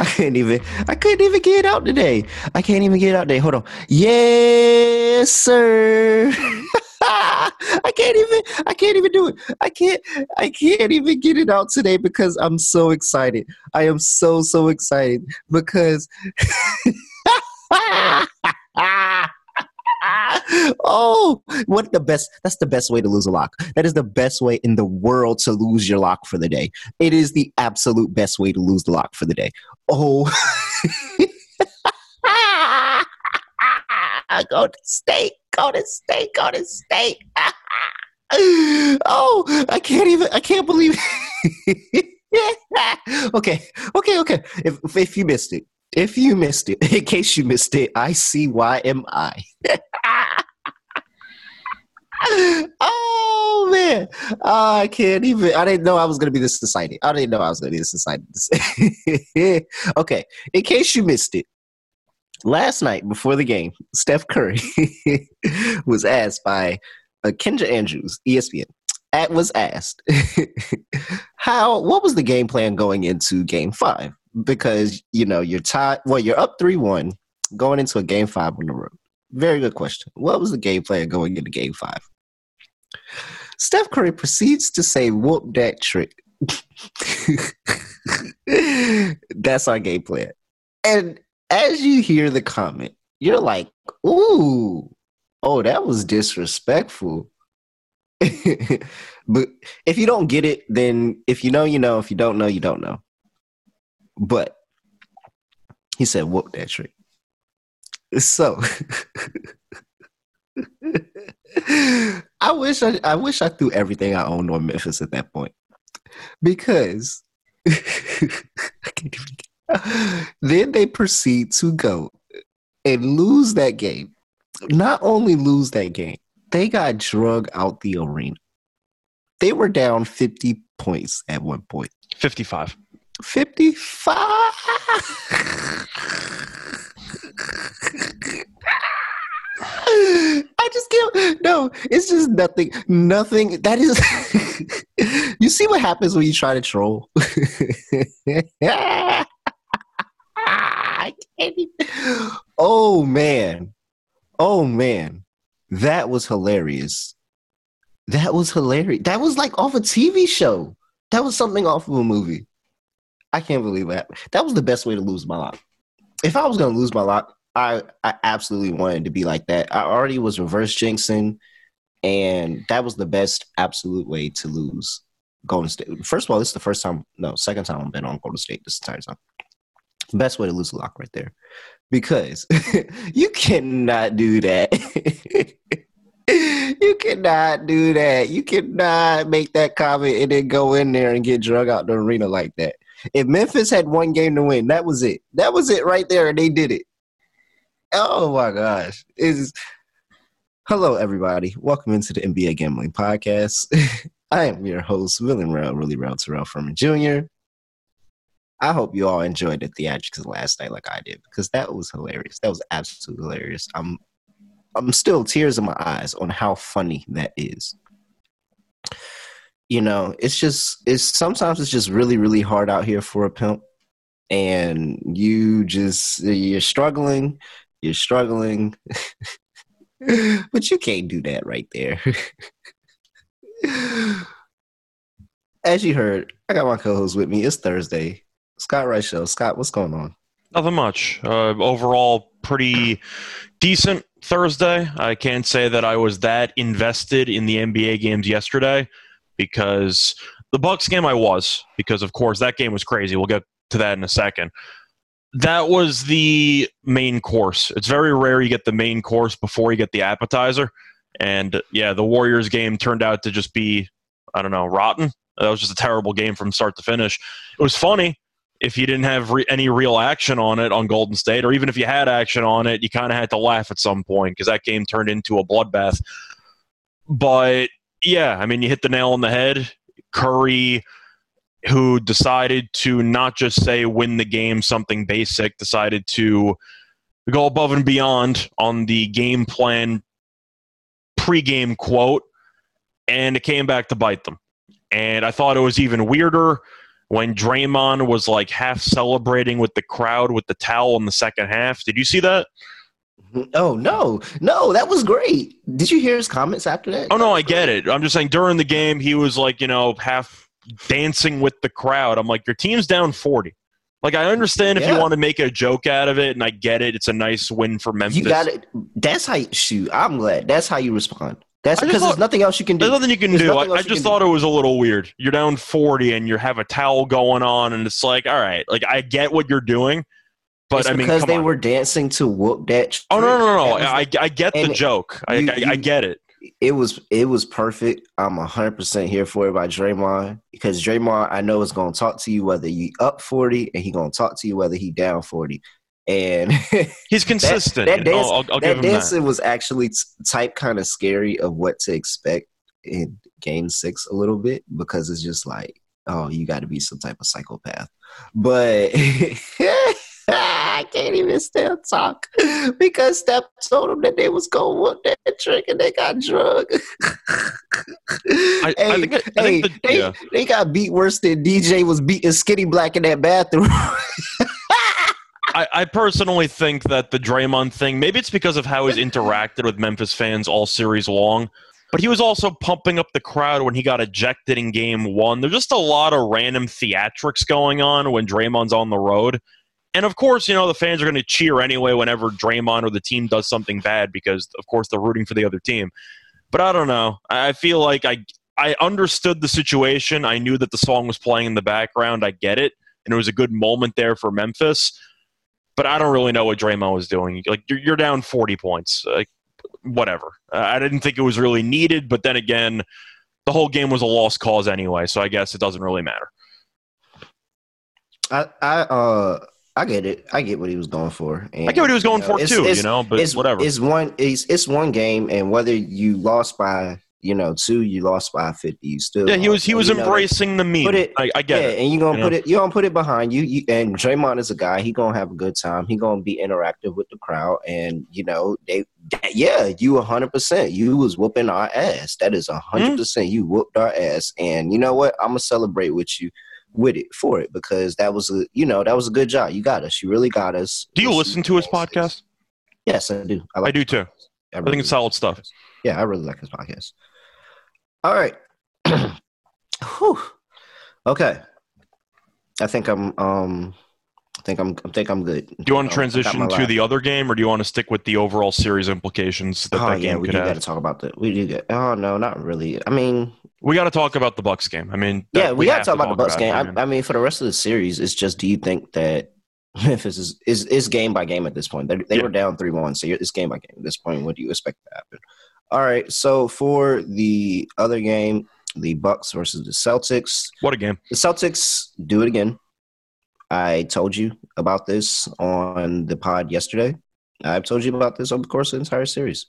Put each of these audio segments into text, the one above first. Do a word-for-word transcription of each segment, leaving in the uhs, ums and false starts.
I couldn't even I couldn't even get it out today. I can't even get it out today. Hold on. Yes, sir. I can't even I can't even do it. I can't I can't even get it out today because I'm so excited. I am so so excited because oh, what the best, that's the best way to lose a lock. That is the best way in the world to lose your lock for the day. It is the absolute best way to lose the lock for the day. Oh, Golden State, Golden State, Golden State. Oh, I can't even, I can't believe it. okay, okay, okay. If if you missed it, if you missed it, in case you missed it, I see why am I. Oh man, oh, I can't even. I didn't know I was gonna be this excited. I didn't know I was gonna be this excited. Okay, in case you missed it, last night before the game, Steph Curry was asked by uh, Kendra Andrews, E S P N. At was asked how what was the game plan going into Game Five, because you know you're tied. Well, you're up three one going into a Game Five on the road. Very good question. What was the game plan going into Game Five? Steph Curry proceeds to say, "Whoop that trick." That's our game plan. And as you hear the comment, you're like, "Ooh, oh, that was disrespectful." But if you don't get it, then if you know, you know. If you don't know, you don't know. But he said, "Whoop that trick." So, I wish I, I wish I threw everything I owned on Memphis at that point, because then they proceed to go and lose that game. Not only lose that game, they got drug out the arena. They were down fifty points at one point. fifty-five fifty-five I just can't. No, it's just nothing. Nothing. That is. You see what happens when you try to troll? I can't even. Oh, man. Oh, man. That was hilarious. That was hilarious. That was like off a T V show. That was something off of a movie. I can't believe that. That was the best way to lose my lock. If I was going to lose my lock, I, I absolutely wanted to be like that. I already was reverse jinxing, and that was the best absolute way to lose Golden State. First of all, this is the first time, no, second time I've been on Golden State this entire time. Best way to lose a lock right there. Because you cannot do that. You cannot do that. You cannot make that comment and then go in there and get drug out the arena like that. If Memphis had one game to win, that was it. That was it right there, and they did it. Oh, my gosh. It's... Hello, everybody. Welcome into the N B A Gambling Podcast. I am your host, William Rell, really Rell Terrell Furman Junior I hope you all enjoyed the theatrics last night like I did, because that was hilarious. That was absolutely hilarious. I'm, I'm still tears in my eyes on how funny that is. You know, it's just, it's sometimes it's just really, really hard out here for a pimp, and you just, you're struggling, you're struggling, but you can't do that right there. As you heard, I got my co-host with me. It's Thursday. Scott Reichel. Scott, what's going on? Nothing much. Uh, overall, pretty decent Thursday. I can't say that I was that invested in the N B A games yesterday. Because the Bucks game I was, because, of course, that game was crazy. We'll get to that in a second. That was the main course. It's very rare you get the main course before you get the appetizer. And, yeah, the Warriors game turned out to just be, I don't know, rotten. That was just a terrible game from start to finish. It was funny. if you didn't have re- any real action on it on Golden State, or even if you had action on it, you kind of had to laugh at some point because that game turned into a bloodbath. But, yeah, I mean, you hit the nail on the head. Curry, who decided to not just say win the game, something basic, decided to go above and beyond on the game plan pregame quote, and it came back to bite them. And I thought it was even weirder when Draymond was like half celebrating with the crowd with the towel in the second half. Did you see that? Oh, no. No, that was great. Did you hear his comments after that? Oh, no, I get it. I'm just saying during the game, he was like, you know, half dancing with the crowd. I'm like, your team's down forty. Like, I understand if yeah. you want to make a joke out of it, and I get it. It's a nice win for Memphis. You got it. That's how you shoot. I'm glad. That's how you respond. That's because there's nothing else you can do. There's nothing you can there's do. I, I just thought do. It was a little weird. You're down forty and you have a towel going on, and it's like, all right, like I get what you're doing, but it's I mean, because come they on. Were dancing to whoop that. Trick. Oh no, no, no! no. I I get and the joke. You, I, I, you, I get it. It was it was perfect. I'm one hundred percent here for it by Draymond, because Draymond, I know, is going to talk to you whether you up forty, and he going to talk to you whether he down forty. And he's consistent. That, that dance, I'll, I'll that dancing that. was actually type kind of scary of what to expect in game six a little bit, because it's just like, oh, you got to be some type of psychopath. But I can't even still talk because Steph told him that they was going to whoop that trick and they got drunk. I, hey, I think, I hey, think the, they, yeah. they got beat worse than D J was beating Skinny Black in that bathroom. I personally think that the Draymond thing, maybe it's because of how he's interacted with Memphis fans all series long, but he was also pumping up the crowd when he got ejected in game one. There's just a lot of random theatrics going on when Draymond's on the road. And, of course, you know, the fans are going to cheer anyway whenever Draymond or the team does something bad because, of course, they're rooting for the other team. But I don't know. I feel like I, I understood the situation. I knew that the song was playing in the background. I get it. And it was a good moment there for Memphis. But I don't really know what Draymond was doing. Like, you're, you're down forty points. Like, whatever. Uh, I didn't think it was really needed, but then again, the whole game was a lost cause anyway, so I guess it doesn't really matter. I I uh I get it. I get what he was going for. And, I get what he was going you know, for too. You know, but it's, whatever. It's one. It's it's one game, and whether you lost by. You know, two, you lost by fifty. You still yeah. He was he was embracing the meme. I, I get yeah, it. And you're gonna you put know? it. You're gonna put it behind you. you. And Draymond is a guy. He gonna have a good time. He gonna be interactive with the crowd. And you know, they yeah. You a hundred percent. You was whooping our ass. That is a hundred percent. You whooped our ass. And you know what? I'm gonna celebrate with you, with it for it because that was a you know that was a good job. You got us. You really got us. Do you listen to his podcast? Yes, I do. I, like I do too. I, really I think it's solid stuff. Yeah, I really like his podcast. All right. Whew. Okay. I think I'm. Um, I think I'm. I think I'm good. Do you want to transition to the other game, or do you want to stick with the overall series implications that oh, that yeah, game could have? We got to talk about the. We do get. Oh no, not really. I mean, we got to talk about the Bucks game. I mean, that, yeah, we, we got to talk about the Bucks game. I, I mean, for the rest of the series, it's just. Do you think that Memphis is is, is game by game at this point? They they yeah. were down three one, so it's game by game at this point. What do you expect to happen? All right, so for the other game, the Bucks versus the Celtics. What a game. The Celtics do it again. I told you about this on the pod yesterday. I've told you about this over the course of the entire series,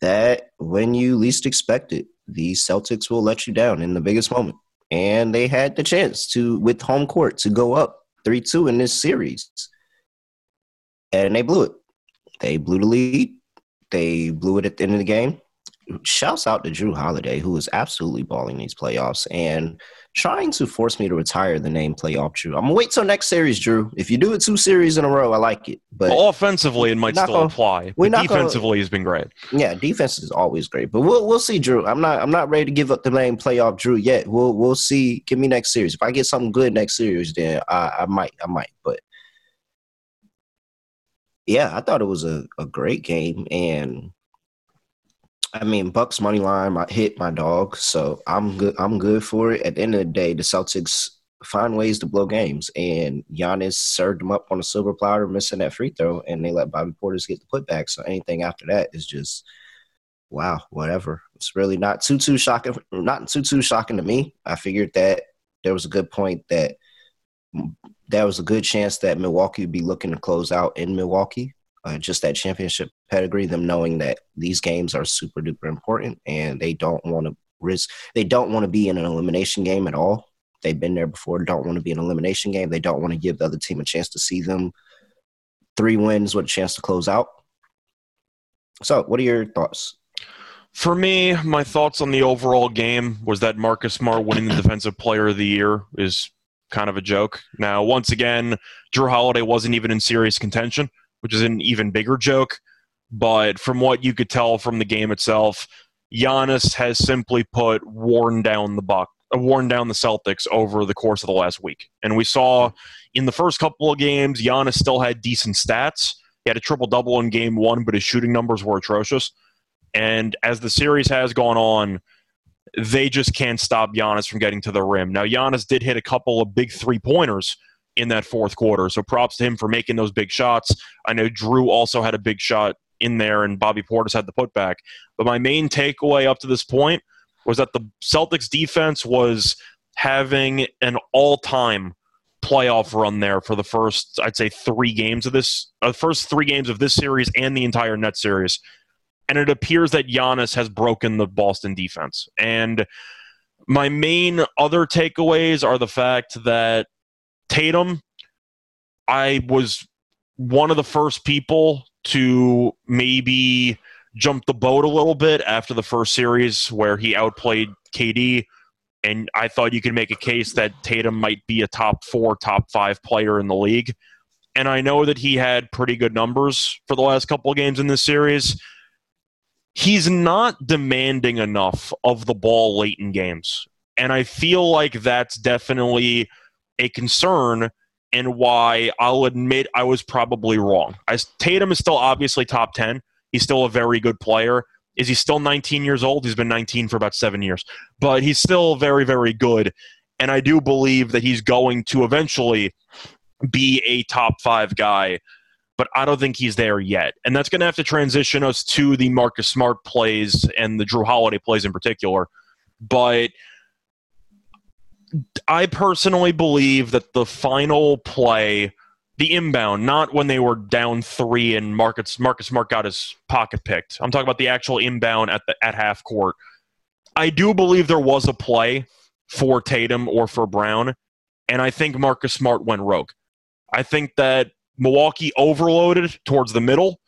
that when you least expect it, the Celtics will let you down in the biggest moment. And they had the chance to, with home court, to go up three two in this series. And they blew it. They blew the lead. They blew it at the end of the game. Shouts out to Jrue Holiday, who is absolutely balling these playoffs and trying to force me to retire the name Playoff Jrue. I'm going to wait till next series, Jrue. If you do it two series in a row, I like it. But well, offensively, it might still gonna, apply. But defensively, he's been great. Yeah, defense is always great. But we'll we'll see, Jrue. I'm not I'm not ready to give up the name Playoff Jrue yet. We'll we'll see. Give me next series. If I get something good next series, then I, I might. I might. But, yeah, I thought it was a, a great game. And, I mean, Bucks money line I hit my dog, so I'm good. I'm good for it. At the end of the day, the Celtics find ways to blow games, and Giannis served them up on a silver platter, missing that free throw, and they let Bobby Portis get the putback. So anything after that is just wow, whatever. It's really not too too shocking. Not too too shocking to me. I figured that there was a good point that there was a good chance that Milwaukee would be looking to close out in Milwaukee. Uh, just that championship pedigree, them knowing that these games are super duper important, and they don't want to risk. They don't want to be in an elimination game at all. They've been there before. Don't want to be an elimination game. They don't want to give the other team a chance to see them three wins with a chance to close out. So, what are your thoughts? For me, my thoughts on the overall game was that Marcus Smart winning the Defensive Player of the Year is kind of a joke. Now, once again, Jrue Holiday wasn't even in serious contention, which is an even bigger joke. But from what you could tell from the game itself, Giannis has simply put worn down the Bucks, worn down the Celtics over the course of the last week. And we saw in the first couple of games, Giannis still had decent stats. He had a triple-double in game one, but his shooting numbers were atrocious. And as the series has gone on, they just can't stop Giannis from getting to the rim. Now, Giannis did hit a couple of big three-pointers in that fourth quarter, so props to him for making those big shots. I know Jrue also had a big shot in there, and Bobby Portis had the putback. But my main takeaway up to this point was that the Celtics defense was having an all-time playoff run there for the first, I'd say, three games of this, uh, first three games of this series and the entire net series. And it appears that Giannis has broken the Boston defense. And my main other takeaways are the fact that Tatum, I was one of the first people to maybe jump the boat a little bit after the first series where he outplayed K D. And I thought you could make a case that Tatum might be a top four, top five player in the league. And I know that he had pretty good numbers for the last couple of games in this series. He's not demanding enough of the ball late in games. And I feel like that's definitely a concern and why I'll admit I was probably wrong. I, Tatum is still obviously top ten. He's still a very good player. Is he still nineteen years old? He's been nineteen for about seven years. But he's still very, very good. And I do believe that he's going to eventually be a top five guy. But I don't think he's there yet. And that's going to have to transition us to the Marcus Smart plays and the Jrue Holiday plays in particular. But I personally believe that the final play, the inbound, not when they were down three and Marcus, Marcus Smart got his pocket picked. I'm talking about the actual inbound at the at half court. I do believe there was a play for Tatum or for Brown, and I think Marcus Smart went rogue. I think that Milwaukee overloaded towards the middle.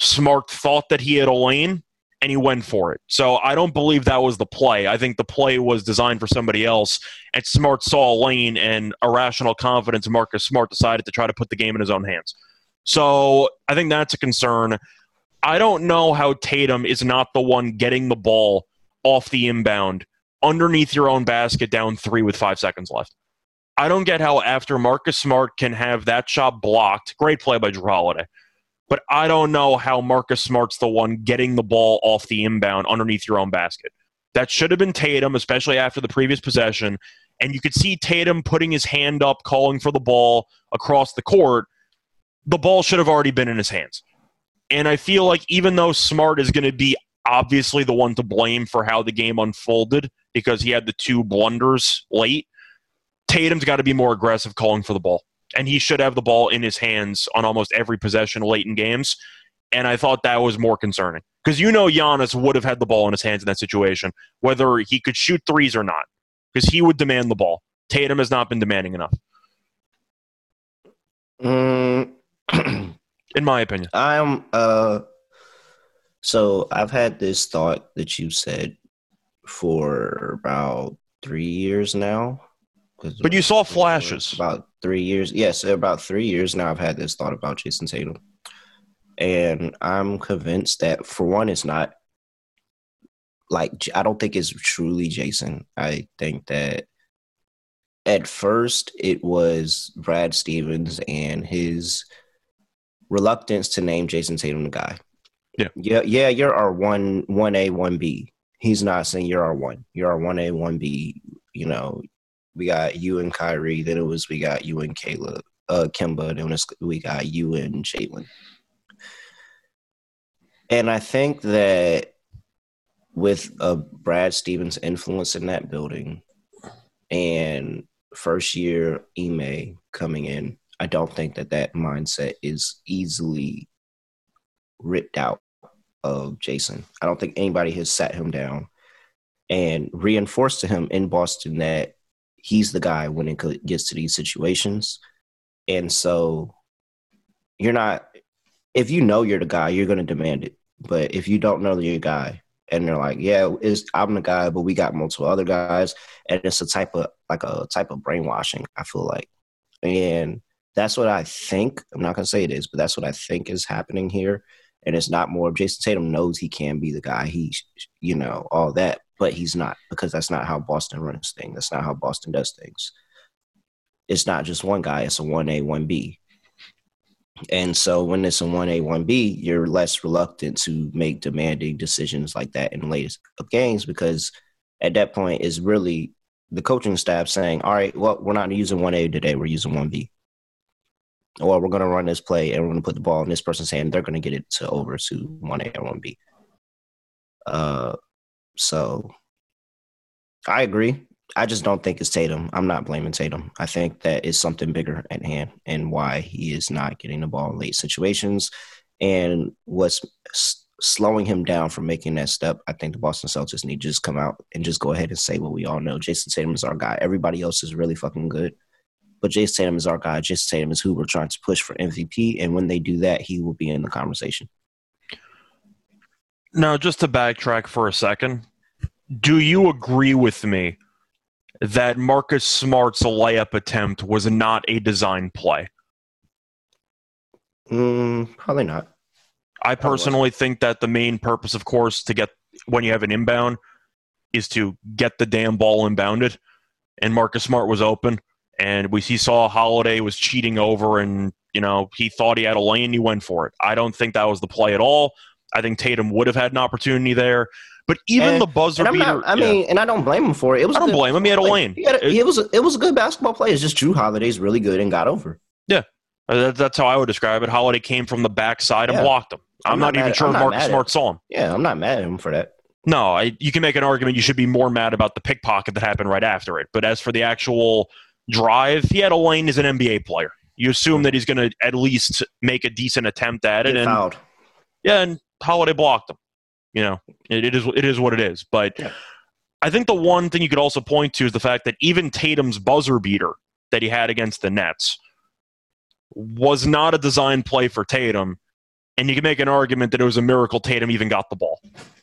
Smart thought that he had a lane, and he went for it. So I don't believe that was the play. I think the play was designed for somebody else, and Smart saw a lane, and irrational confidence in Marcus Smart decided to try to put the game in his own hands. So I think that's a concern. I don't know how Tatum is not the one getting the ball off the inbound underneath your own basket down three with five seconds left. I don't get how after Marcus Smart can have that shot blocked, great play by Jrue Holiday, but I don't know how Marcus Smart's the one getting the ball off the inbound underneath your own basket. That should have been Tatum, especially after the previous possession, and you could see Tatum putting his hand up, calling for the ball across the court. The ball should have already been in his hands. And I feel like even though Smart is going to be obviously the one to blame for how the game unfolded because he had the two blunders late, Tatum's got to be more aggressive calling for the ball. And he should have the ball in his hands on almost every possession late in games. And I thought that was more concerning. Because you know Giannis would have had the ball in his hands in that situation, whether he could shoot threes or not. Because he would demand the ball. Tatum has not been demanding enough. Mm. In my opinion. I'm, uh, so I've had this thought that you said for about three years now. But you saw flashes. About three years. Yes, about three years now I've had this thought about Jason Tatum. And I'm convinced that, for one, it's not – like, I don't think it's truly Jason. I think that at first it was Brad Stevens and his reluctance to name Jason Tatum the guy. Yeah, yeah, yeah you're our one, one A, one B. He's not saying you're our one. You're our one A, one B, you know – we got you and Kyrie. Then it was we got you and Kayla, uh, Kemba. Then we got you and Jalen. And I think that with uh, Brad Stevens' influence in that building and first-year Ime coming in, I don't think that that mindset is easily ripped out of Jason. I don't think anybody has sat him down and reinforced to him in Boston that he's the guy when it gets to these situations. And so you're not – if you know you're the guy, you're going to demand it. But if you don't know you're the guy and they're like, yeah, it's, I'm the guy, but we got multiple other guys, and it's a type of – like a type of brainwashing, I feel like. And that's what I think – I'm not going to say it is, but that's what I think is happening here. And it's not more – Jason Tatum knows he can be the guy. He, you know, all that. But he's not, because that's not how Boston runs things. That's not how Boston does things. It's not just one guy. It's a one A, one B. And so when it's a one A, one B, you're less reluctant to make demanding decisions like that in the latest of games, because at that point it's really the coaching staff saying, all right, well, we're not using one A today. We're using one B. Or we're going to run this play and we're going to put the ball in this person's hand. They're going to get it to over to one A or one B. Uh, so I agree. I just don't think it's Tatum. I'm not blaming Tatum. I think that it's something bigger at hand and why he is not getting the ball in late situations. And what's s- slowing him down from making that step, I think the Boston Celtics need to just come out and just go ahead and say what we all know. Jason Tatum is our guy. Everybody else is really fucking good. But Jason Tatum is our guy. Jason Tatum is who we're trying to push for M V P. And when they do that, he will be in the conversation. Now, just to backtrack for a second, do you agree with me that Marcus Smart's layup attempt was not a design play? Mm, probably not. I personally think that the main purpose, of course, to get when you have an inbound is to get the damn ball inbounded. And Marcus Smart was open, and we he saw Holiday was cheating over, and you know he thought he had a lane, he went for it. I don't think that was the play at all. I think Tatum would have had an opportunity there. But even and, the buzzer beater, not, I yeah. mean, and I don't blame him for it. It was I don't good, blame him. He had a lane. He had a, it, it was a, it was a good basketball play. It's just Jrue Holiday's really good and got over. Yeah, that, that's how I would describe it. Holiday came from the backside yeah. and blocked him. I'm, I'm not, not even at, sure Marcus Smart saw him. Yeah, I'm not mad at him for that. No, I, you can make an argument. You should be more mad about the pickpocket that happened right after it. But as for the actual drive, he had a lane as an N B A player. You assume that he's going to at least make a decent attempt at it. Get fouled. Yeah, and Holiday blocked him. You know, it, it is it is what it is. But yeah. I think the one thing you could also point to is the fact that even Tatum's buzzer beater that he had against the Nets was not a design play for Tatum. And you can make an argument that it was a miracle Tatum even got the ball.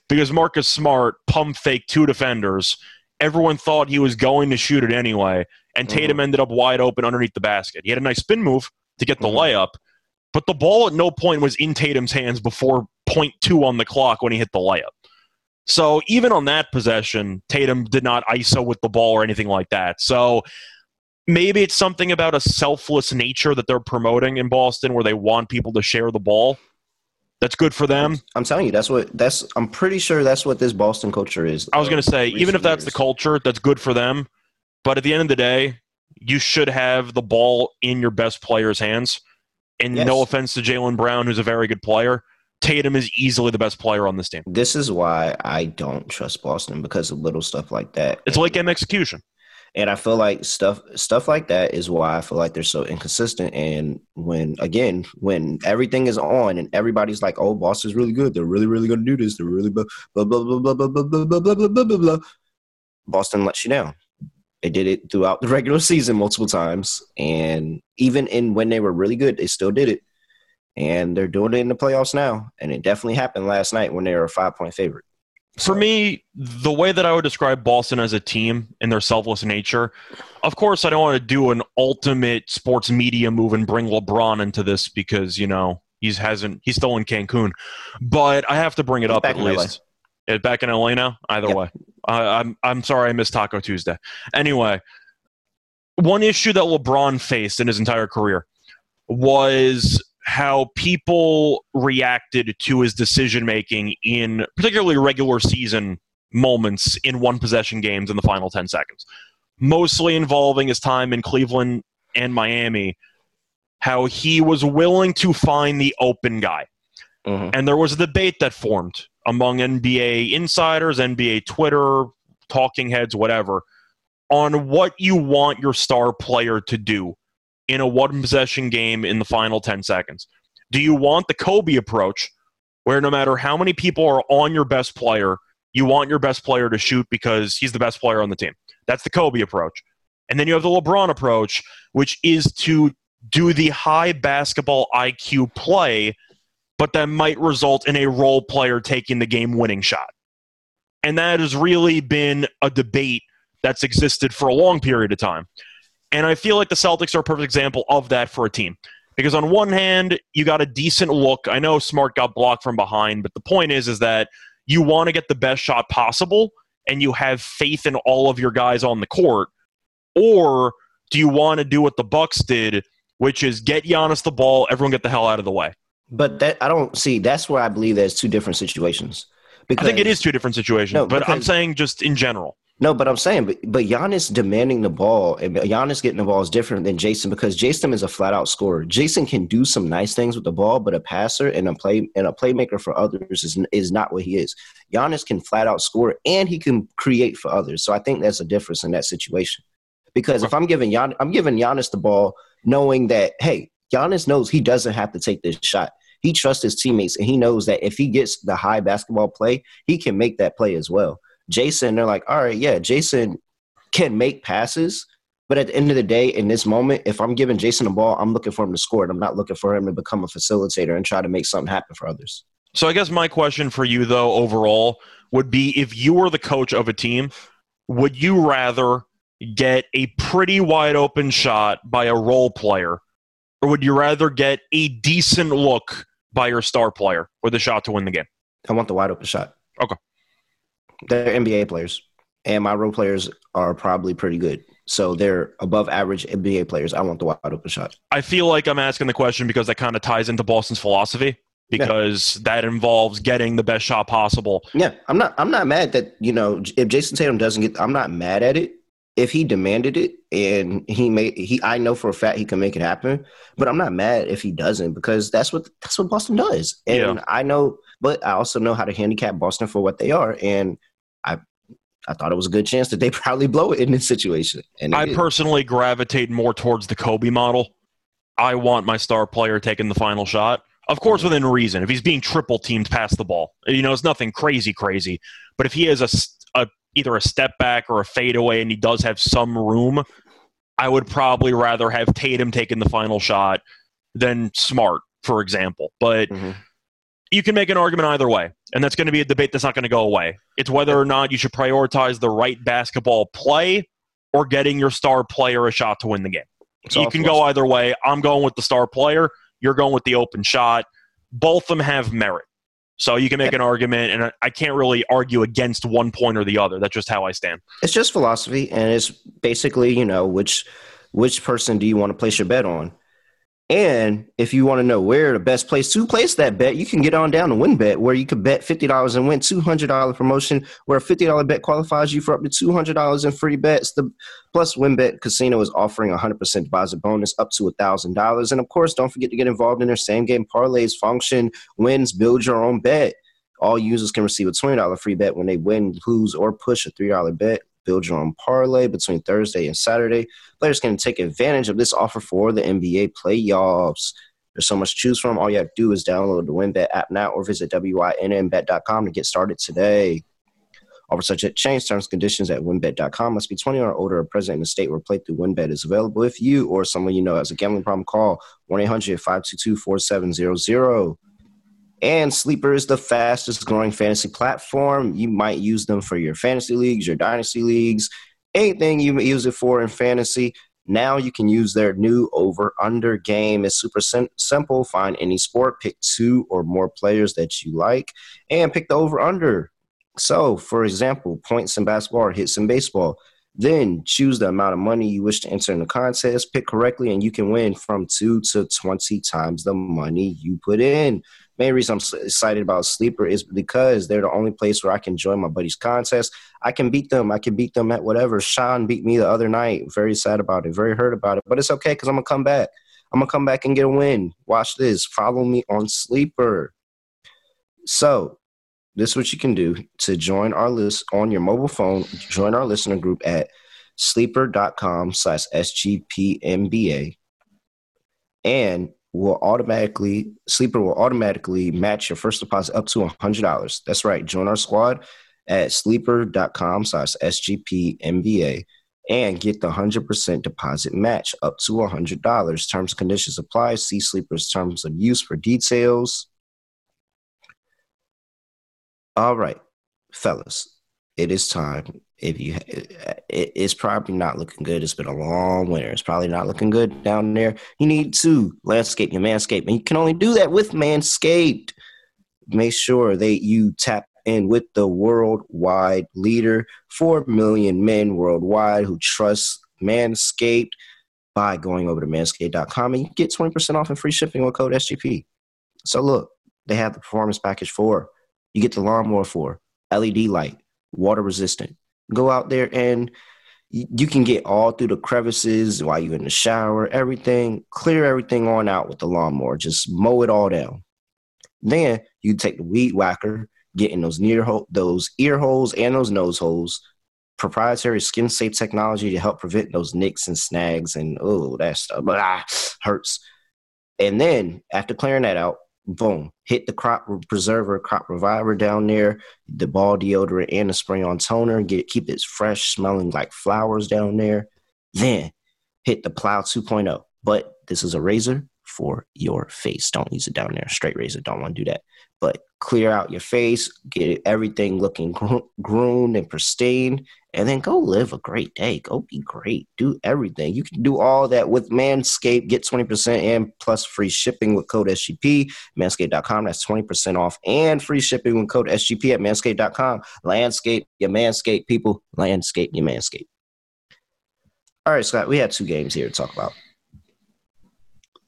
Because Marcus Smart pump faked two defenders. Everyone thought he was going to shoot it anyway. And Tatum mm-hmm. ended up wide open underneath the basket. He had a nice spin move to get the mm-hmm. layup. But the ball at no point was in Tatum's hands before point two on the clock when he hit the layup. So even on that possession, Tatum did not I S O with the ball or anything like that. So maybe it's something about a selfless nature that they're promoting in Boston where they want people to share the ball. That's good for them. I'm telling you, that's what that's. I'm pretty sure that's what this Boston culture is. I was going to say, even if that's years. the culture, that's good for them. But at the end of the day, you should have the ball in your best player's hands. And yes. no offense to Jaylen Brown, who's a very good player, Tatum is easily the best player on this team. This is why I don't trust Boston, because of little stuff like that. It's and, late game execution. And I feel like stuff stuff like that is why I feel like they're so inconsistent. And when, again, when everything is on and everybody's like, oh, Boston's really good. They're really, really going to do this. They're really blah, blah, blah, blah, blah, blah, blah, blah, blah, blah, blah, blah, blah. Boston lets you down. They did it throughout the regular season multiple times. And even in when they were really good, they still did it. And they're doing it in the playoffs now. And it definitely happened last night when they were a five-point favorite. So. For me, the way that I would describe Boston as a team and their selfless nature, of course, I don't want to do an ultimate sports media move and bring LeBron into this because, you know, he's hasn't he's still in Cancun. But I have to bring it he's up at least. L A. Back in L A now? Either yep. way. Uh, I'm I'm sorry I missed Taco Tuesday. Anyway, one issue that LeBron faced in his entire career was how people reacted to his decision-making in particularly regular season moments in one-possession games in the final ten seconds, mostly involving his time in Cleveland and Miami, how he was willing to find the open guy. Mm-hmm. And there was a debate that formed among N B A insiders, N B A Twitter, talking heads, whatever. on what you want your star player to do in a one-possession game in the final ten seconds. Do you want the Kobe approach where no matter how many people are on your best player, you want your best player to shoot because he's the best player on the team? That's the Kobe approach. And then you have the LeBron approach, which is to do the high basketball I Q play, but that might result in a role player taking the game-winning shot. And that has really been a debate that's existed for a long period of time. And I feel like the Celtics are a perfect example of that for a team. Because on one hand, you got a decent look. I know Smart got blocked from behind, but the point is, is that you want to get the best shot possible, and you have faith in all of your guys on the court. Or do you want to do what the Bucks did, which is get Giannis the ball, everyone get the hell out of the way? But that I don't see. That's where I believe there's two different situations. Because, I think it is two different situations, no, but because, I'm saying just in general. No, but I'm saying, but, but Giannis demanding the ball and Giannis getting the ball is different than Jason, because Jason is a flat-out scorer. Jason can do some nice things with the ball, but a passer and a play and a playmaker for others is is not what he is. Giannis can flat-out score, and he can create for others. So I think that's a difference in that situation. Because if I'm giving Gian, I'm giving Giannis the ball knowing that, hey, Giannis knows he doesn't have to take this shot. He trusts his teammates, and he knows that if he gets the high basketball play, he can make that play as well. Jason, they're like, all right, yeah, Jason can make passes, but at the end of the day, in this moment, if I'm giving Jason the ball, I'm looking for him to score, and I'm not looking for him to become a facilitator and try to make something happen for others. So I guess my question for you, though, overall, would be if you were the coach of a team, would you rather get a pretty wide-open shot by a role player, or would you rather get a decent look by your star player with a shot to win the game? I want the wide open shot. Okay. They're N B A players, and my role players are probably pretty good. So they're above average N B A players. I want the wide open shot. I feel like I'm asking the question because that kind of ties into Boston's philosophy, because yeah. that involves getting the best shot possible. Yeah, I'm not I'm not mad that, you know, if Jason Tatum doesn't get – I'm not mad at it. If he demanded it and he made he, I know for a fact he can make it happen. But I'm not mad if he doesn't, because that's what that's what Boston does. And yeah. I know, but I also know how to handicap Boston for what they are. And I I thought it was a good chance that they probably blow it in this situation. And I did. Personally gravitate more towards the Kobe model. I want my star player taking the final shot, of course, within reason. If he's being triple teamed past the ball, you know, it's nothing crazy, crazy. But if he has a a either a step back or a fadeaway, and he does have some room, I would probably rather have Tatum taking the final shot than Smart, for example. But mm-hmm. you can make an argument either way, and that's going to be a debate that's not going to go away. It's whether or not you should prioritize the right basketball play or getting your star player a shot to win the game. So you can go either way. I'm going with the star player. You're going with the open shot. Both of them have merit. So you can make an argument, and I can't really argue against one point or the other. That's just how I stand. It's just philosophy, and it's basically, you know, which which person do you want to place your bet on? And if you want to know where the best place to place that bet, you can get on down to WynnBET, where you could bet fifty dollars and win two hundred dollars promotion, where a fifty dollars bet qualifies you for up to two hundred dollars in free bets. The Plus, WynnBET Casino is offering a one hundred percent deposit bonus up to one thousand dollars. And, of course, don't forget to get involved in their same-game parlays, function, wins, build your own bet. All users can receive a twenty dollars free bet when they win, lose, or push a three dollars bet. Build your own parlay between Thursday and Saturday. Players can take advantage of this offer for the N B A playoffs. There's so much to choose from. All you have to do is download the WynnBET app now or visit wynnbet dot com to get started today. Offer subject to change, terms and conditions at wynnbet dot com. Must be twenty or older or present in the state where playthrough WynnBET is available. If you or someone you know has a gambling problem, call one eight hundred five two two four seven zero zero. And Sleeper is the fastest growing fantasy platform. You might use them for your fantasy leagues, your dynasty leagues, anything you use it for in fantasy. Now you can use their new over-under game. It's super sim- simple. Find any sport, pick two or more players that you like, and pick the over-under. So, for example, points in basketball or hits in baseball. Then choose the amount of money you wish to enter in the contest, pick correctly, and you can win from two to twenty times the money you put in. The main reason I'm excited about Sleeper is because they're the only place where I can join my buddies' contest. I can beat them. I can beat them at whatever. Sean beat me the other night. Very sad about it. Very hurt about it. But it's okay, because I'm going to come back. I'm going to come back and get a win. Watch this. Follow me on Sleeper. So this is what you can do to join our list on your mobile phone. Join our listener group at sleeper.com slash SGPNBA, and will automatically Sleeper will automatically match your first deposit up to one hundred dollars. That's right. Join our squad at sleeper.com slash SGPNBA and get the one hundred percent deposit match up to one hundred dollars. Terms and conditions apply. See Sleeper's terms of use for details. All right, fellas, it is time. If you, it, it's probably not looking good. It's been a long winter. It's probably not looking good down there. You need to landscape your Manscaped, and you can only do that with Manscaped. Make sure that you tap in with the worldwide leader, four million men worldwide who trust Manscaped by going over to manscaped dot com, and you get twenty percent off and free shipping with code S G P. So look, they have the Performance Package four. You get the Lawnmower four, L E D light, water resistant. Go out there and you can get all through the crevices while you're in the shower, everything. Clear everything on out with the lawnmower. Just mow it all down. Then you take the weed whacker, get in those, near ho- those ear holes and those nose holes. Proprietary skin-safe technology to help prevent those nicks and snags and, oh, that stuff blah, hurts. And then after clearing that out, boom, hit the crop preserver, crop reviver down there, the ball deodorant and the spray-on toner. Get Keep it fresh, smelling like flowers down there. Then hit the plow two point oh. But this is a razor for your face. Don't use it down there. Straight razor, don't want to do that. But clear out your face, get everything looking gro- groomed and pristine, and then go live a great day. Go be great. Do everything. You can do all that with Manscaped. Get twenty percent and plus free shipping with code S G P. Manscaped dot com, that's twenty percent off and free shipping with code S G P at Manscaped dot com. Landscape your Manscaped, people. Landscape your Manscaped. All right, Scott, we have two games here to talk about.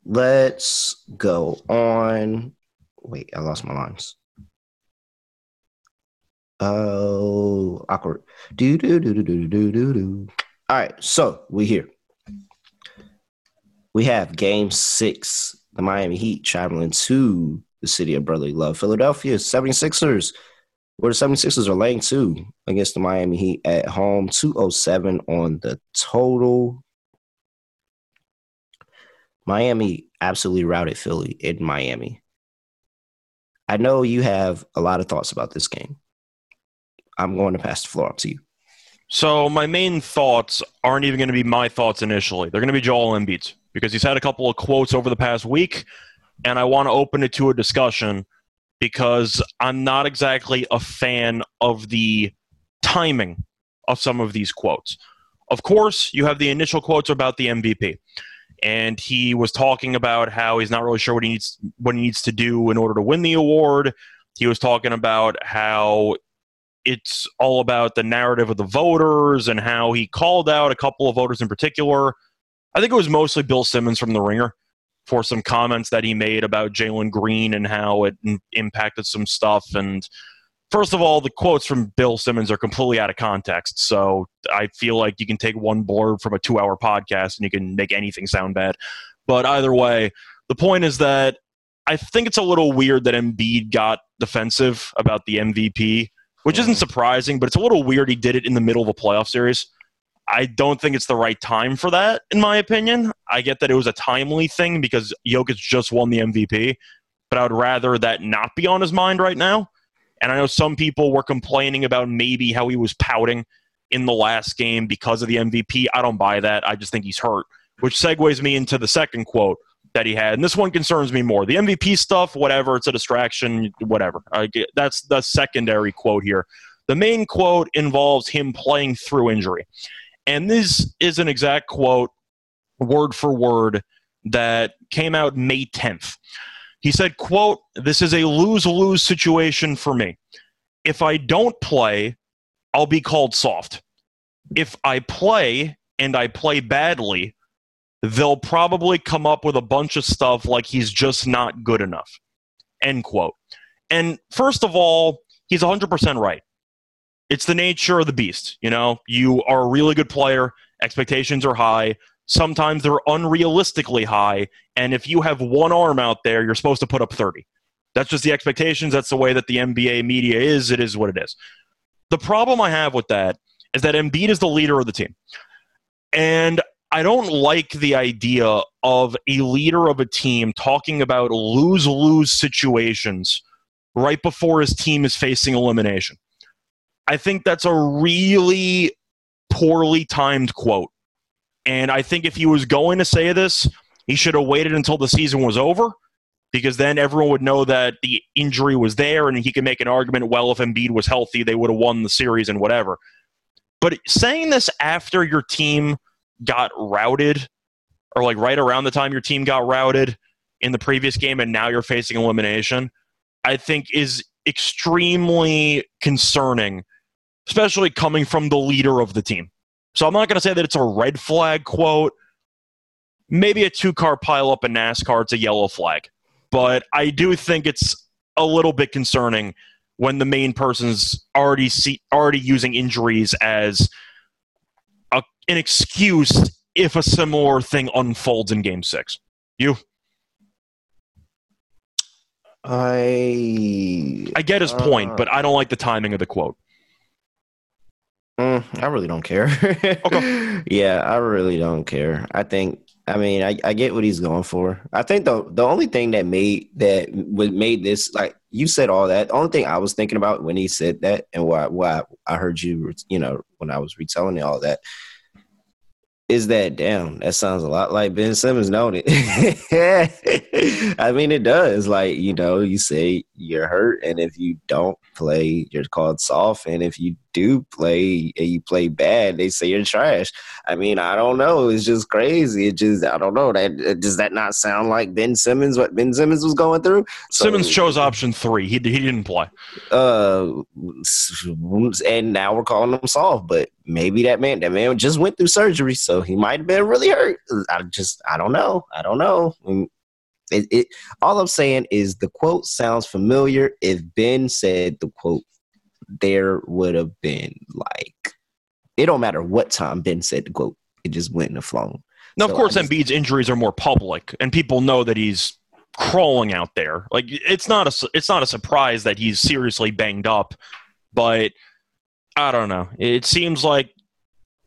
Let's go on. Wait, I lost my lines. Oh, awkward. Do, do, do, do, do, do, do, do. All right, so we're here. We have game six, the Miami Heat traveling to the city of brotherly love, Philadelphia, 76ers, where the 76ers are laying two against the Miami Heat at home, two oh seven on the total. Miami absolutely routed Philly in Miami. I know you have a lot of thoughts about this game. I'm going to pass the floor up to you. So my main thoughts aren't even going to be my thoughts initially. They're going to be Joel Embiid's, because he's had a couple of quotes over the past week, and I want to open it to a discussion because I'm not exactly a fan of the timing of some of these quotes. Of course, you have the initial quotes about the M V P. And he was talking about how he's not really sure what he needs what he needs to do in order to win the award. He was talking about how it's all about the narrative of the voters and how he called out a couple of voters in particular. I think it was mostly Bill Simmons from The Ringer for some comments that he made about Jalen Green and how it n- impacted some stuff. And first of all, the quotes from Bill Simmons are completely out of context, so I feel like you can take one blurb from a two-hour podcast and you can make anything sound bad. But either way, the point is that I think it's a little weird that Embiid got defensive about the M V P, which isn't surprising, but it's a little weird he did it in the middle of a playoff series. I don't think it's the right time for that, in my opinion. I get that it was a timely thing because Jokic just won the M V P, but I would rather that not be on his mind right now. And I know some people were complaining about maybe how he was pouting in the last game because of the M V P. I don't buy that. I just think he's hurt, which segues me into the second quote that he had. And this one concerns me more. The M V P stuff, whatever, it's a distraction, whatever. I get, that's the secondary quote here. The main quote involves him playing through injury. And this is an exact quote, word for word, that came out May tenth. He said, quote, "This is a lose-lose situation for me. If I don't play, I'll be called soft. If I play and I play badly, they'll probably come up with a bunch of stuff like he's just not good enough." End quote. And first of all, he's one hundred percent right. It's the nature of the beast. You know, you are a really good player. Expectations are high. Sometimes they're unrealistically high, and if you have one arm out there, you're supposed to put up thirty. That's just the expectations. That's the way that the N B A media is. It is what it is. The problem I have with that is that Embiid is the leader of the team. And I don't like the idea of a leader of a team talking about lose-lose situations right before his team is facing elimination. I think that's a really poorly timed quote. And I think if he was going to say this, he should have waited until the season was over, because then everyone would know that the injury was there and he could make an argument, well, if Embiid was healthy, they would have won the series and whatever. But saying this after your team got routed, or like right around the time your team got routed in the previous game and now you're facing elimination, I think is extremely concerning, especially coming from the leader of the team. So I'm not going to say that it's a red flag quote. Maybe a two-car pileup in NASCAR, it's a yellow flag. But I do think it's a little bit concerning when the main person's already see, already using injuries as a, an excuse if a similar thing unfolds in Game six. You? I I get his uh, point, but I don't like the timing of the quote. Mm, I really don't care. Okay. Yeah, I really don't care. I think, I mean, I, I get what he's going for. I think the the only thing that made that would made this, like you said, all that. The only thing I was thinking about when he said that, and why why I heard you, you know, when I was retelling all that, is that damn, that sounds a lot like Ben Simmons, don't it? I mean, it does. Like, you know, you say you're hurt, and if you don't play, you're called soft, and if you do play and you play bad, they say you're trash. I mean, I don't know. It's just crazy. It just, I don't know. That does that not sound like Ben Simmons? What Ben Simmons was going through? So, Simmons chose option three. He he didn't play. Uh, and now we're calling him soft, but maybe that man that man just went through surgery, so he might have been really hurt. I just I don't know. I don't know. I mean, It, it, all I'm saying is the quote sounds familiar. If Ben said the quote, there would have been, like, it don't matter what time Ben said the quote. It just wouldn't have flown. Now, so of course, just, Embiid's injuries are more public, and people know that he's crawling out there. Like, it's not a, it's not a surprise that he's seriously banged up, but I don't know. It seems like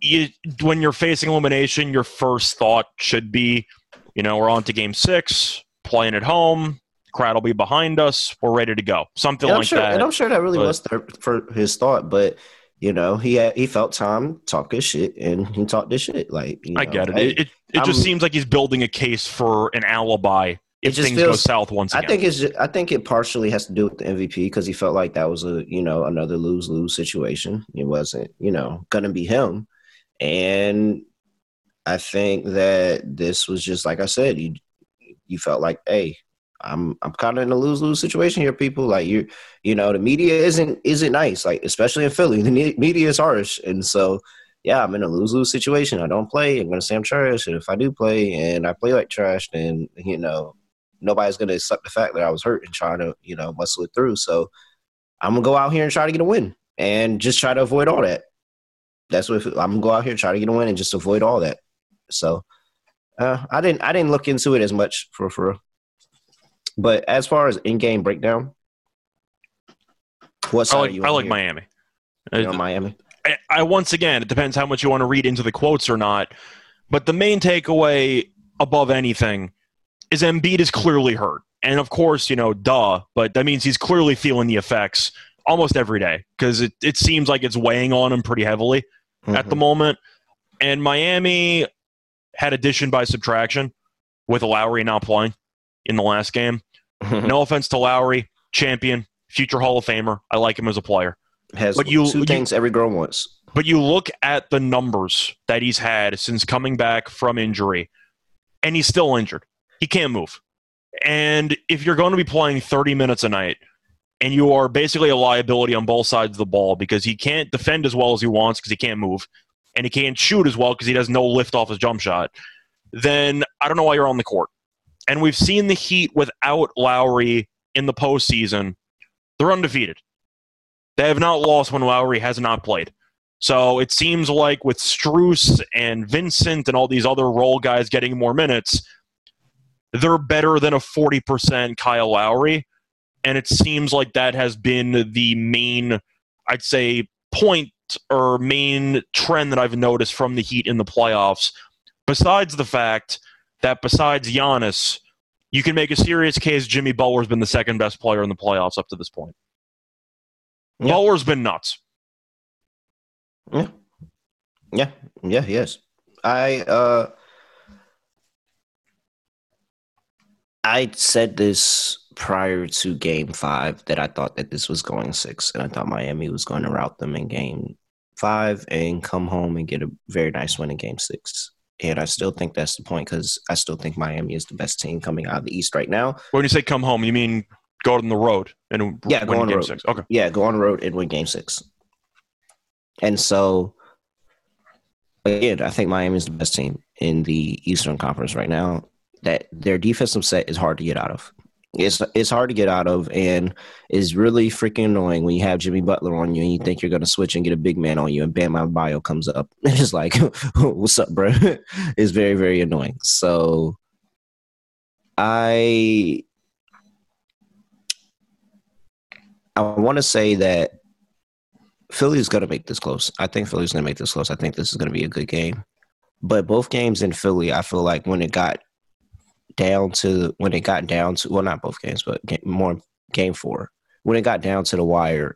you, when you're facing elimination, your first thought should be, you know, we're on to Game six. Playing at home, crowd will be behind us. We're ready to go. Something yeah, like sure, that. And I'm sure that really but, was th- for his thought, but you know, he had, he felt time talk his shit, and he talked this shit. Like, you know, I get it. I, it it, it just seems like he's building a case for an alibi if things feels, go south once again. I think it's. Just, I think it partially has to do with the M V P, because he felt like that was a you know another lose lose situation. It wasn't you know gonna be him, and I think that this was just like I said. He, You felt like, hey, I'm I'm kind of in a lose lose situation here, people. Like you, you know, the media isn't isn't nice, like especially in Philly, the media is harsh, and so yeah, I'm in a lose lose situation. I don't play, I'm gonna say I'm trash, and if I do play and I play like trash, then you know nobody's gonna accept the fact that I was hurt and trying to you know muscle it through. So I'm gonna go out here and try to get a win and just try to avoid all that. That's what I'm gonna go out here and try to get a win and just avoid all that. So. Uh, I didn't. I didn't look into it as much for for real. But as far as in-game breakdown, what side I like, are you I like here? Miami. You know, Miami. I, I once again, it depends how much you want to read into the quotes or not. But the main takeaway above anything is Embiid is clearly hurt, and of course, you know, duh. But that means he's clearly feeling the effects almost every day, because it it seems like it's weighing on him pretty heavily mm-hmm. at the moment. And Miami had addition by subtraction with Lowry not playing in the last game. No offense to Lowry, champion, future Hall of Famer. I like him as a player. Has but you, two things you, every girl wants. But you look at the numbers that he's had since coming back from injury, and he's still injured. He can't move. And if you're going to be playing thirty minutes a night, and you are basically a liability on both sides of the ball, because he can't defend as well as he wants because he can't move, and he can't shoot as well because he has no lift off his jump shot, then I don't know why you're on the court. And we've seen the Heat without Lowry in the postseason. They're undefeated. They have not lost when Lowry has not played. So it seems like with Struess and Vincent and all these other role guys getting more minutes, they're better than a forty percent Kyle Lowry. And it seems like that has been the main, I'd say, point or main trend that I've noticed from the Heat in the playoffs, besides the fact that besides Giannis, you can make a serious case Jimmy Butler's been the second best player in the playoffs up to this point. Yeah. Butler's been nuts. Yeah. Yeah. Yeah, he is. I, uh, I said this prior to game five that I thought that this was going six, and I thought Miami was going to rout them in game five and come home and get a very nice win in game six. And I still think that's the point because I still think Miami is the best team coming out of the East right now. When you say come home, you mean go on the road and yeah, win go on game road. six. Okay. Yeah, go on the road and win game six. And so, again, I think Miami is the best team in the Eastern Conference right now. That their defensive set is hard to get out of. It's it's hard to get out of, and it's really freaking annoying when you have Jimmy Butler on you and you think you're going to switch and get a big man on you, and Bam Adebayo comes up. It's like, what's up, bro? It's very, very annoying. So I I want to say that Philly's going to make this close. I think Philly's going to make this close. I think this is going to be a good game. But both games in Philly, I feel like when it got – down to when it got down to well not both games but game, more game four when it got down to the wire,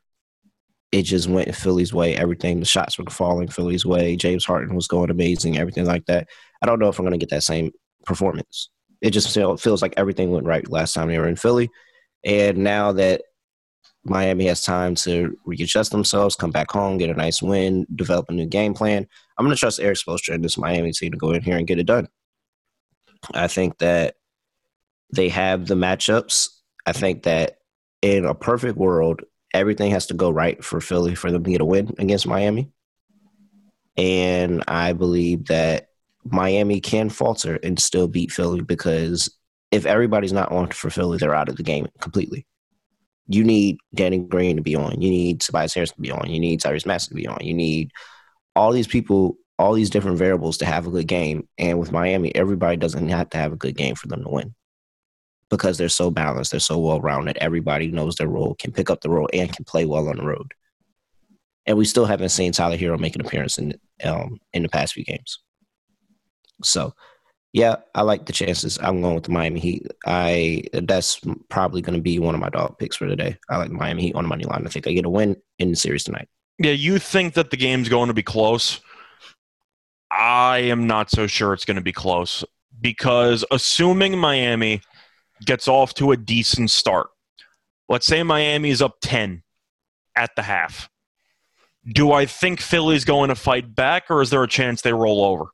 it just went Philly's way. Everything, the shots were falling Philly's way. James Harden was going amazing, everything like that. I don't know if I'm going to get that same performance. It just feel, feels like everything went right last time they were in Philly, and now that Miami has time to readjust themselves, come back home, get a nice win, develop a new game plan, I'm going to trust Eric Spoelstra and this Miami team to go in here and get it done. I think that they have the matchups. I think that in a perfect world, everything has to go right for Philly for them to get a win against Miami. And I believe that Miami can falter and still beat Philly because if everybody's not on for Philly, they're out of the game completely. You need Danny Green to be on. You need Tobias Harris to be on. You need Tyrese Maxey to be on. You need all these people – all these different variables to have a good game. And with Miami, everybody doesn't have to have a good game for them to win because they're so balanced. They're so well-rounded. Everybody knows their role, can pick up the role, and can play well on the road. And we still haven't seen Tyler Hero make an appearance in, um, in the past few games. So, yeah, I like the chances. I'm going with the Miami Heat. I That's probably going to be one of my dog picks for today. I like the Miami Heat on the money line. I think they get a win in the series tonight. Yeah, you think that the game's going to be close? I am not so sure it's going to be close because assuming Miami gets off to a decent start, let's say Miami is up ten at the half. Do I think Philly's going to fight back or is there a chance they roll over?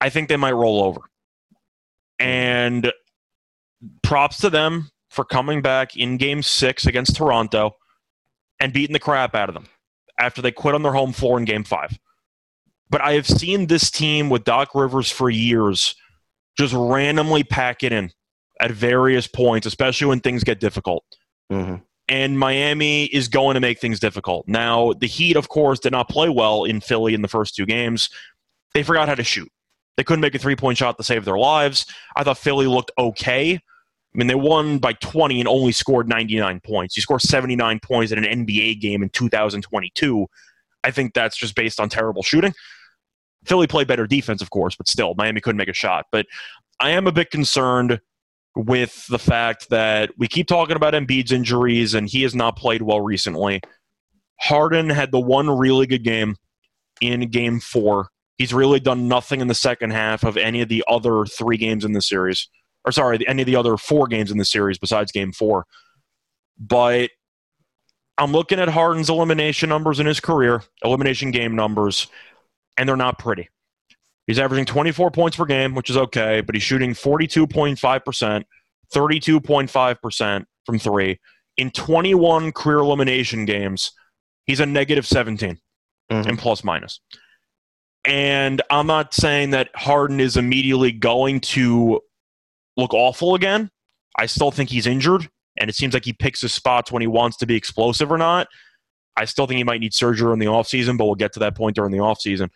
I think they might roll over. And props to them for coming back in game six against Toronto and beating the crap out of them after they quit on their home floor in game five. But I have seen this team with Doc Rivers for years just randomly pack it in at various points, especially when things get difficult. Mm-hmm. And Miami is going to make things difficult. Now, the Heat, of course, did not play well in Philly in the first two games. They forgot how to shoot. They couldn't make a three-point shot to save their lives. I thought Philly looked okay. I mean, they won by twenty and only scored ninety-nine points. You score seventy-nine points in an N B A game in two thousand twenty-two. I think that's just based on terrible shooting. Philly played better defense, of course, but still, Miami couldn't make a shot. But I am a bit concerned with the fact that we keep talking about Embiid's injuries, and he has not played well recently. Harden had the one really good game in game four. He's really done nothing in the second half of any of the other three games in the series. Or sorry, any of the other four games in the series besides game four. But I'm looking at Harden's elimination numbers in his career, elimination game numbers, and they're not pretty. He's averaging twenty-four points per game, which is okay, but he's shooting forty-two point five percent, thirty-two point five percent from three. In twenty-one career elimination games, he's a negative seventeen mm-hmm. in plus minus. And I'm not saying that Harden is immediately going to look awful again. I still think he's injured, and it seems like he picks his spots when he wants to be explosive or not. I still think he might need surgery in the offseason, but we'll get to that point during the offseason.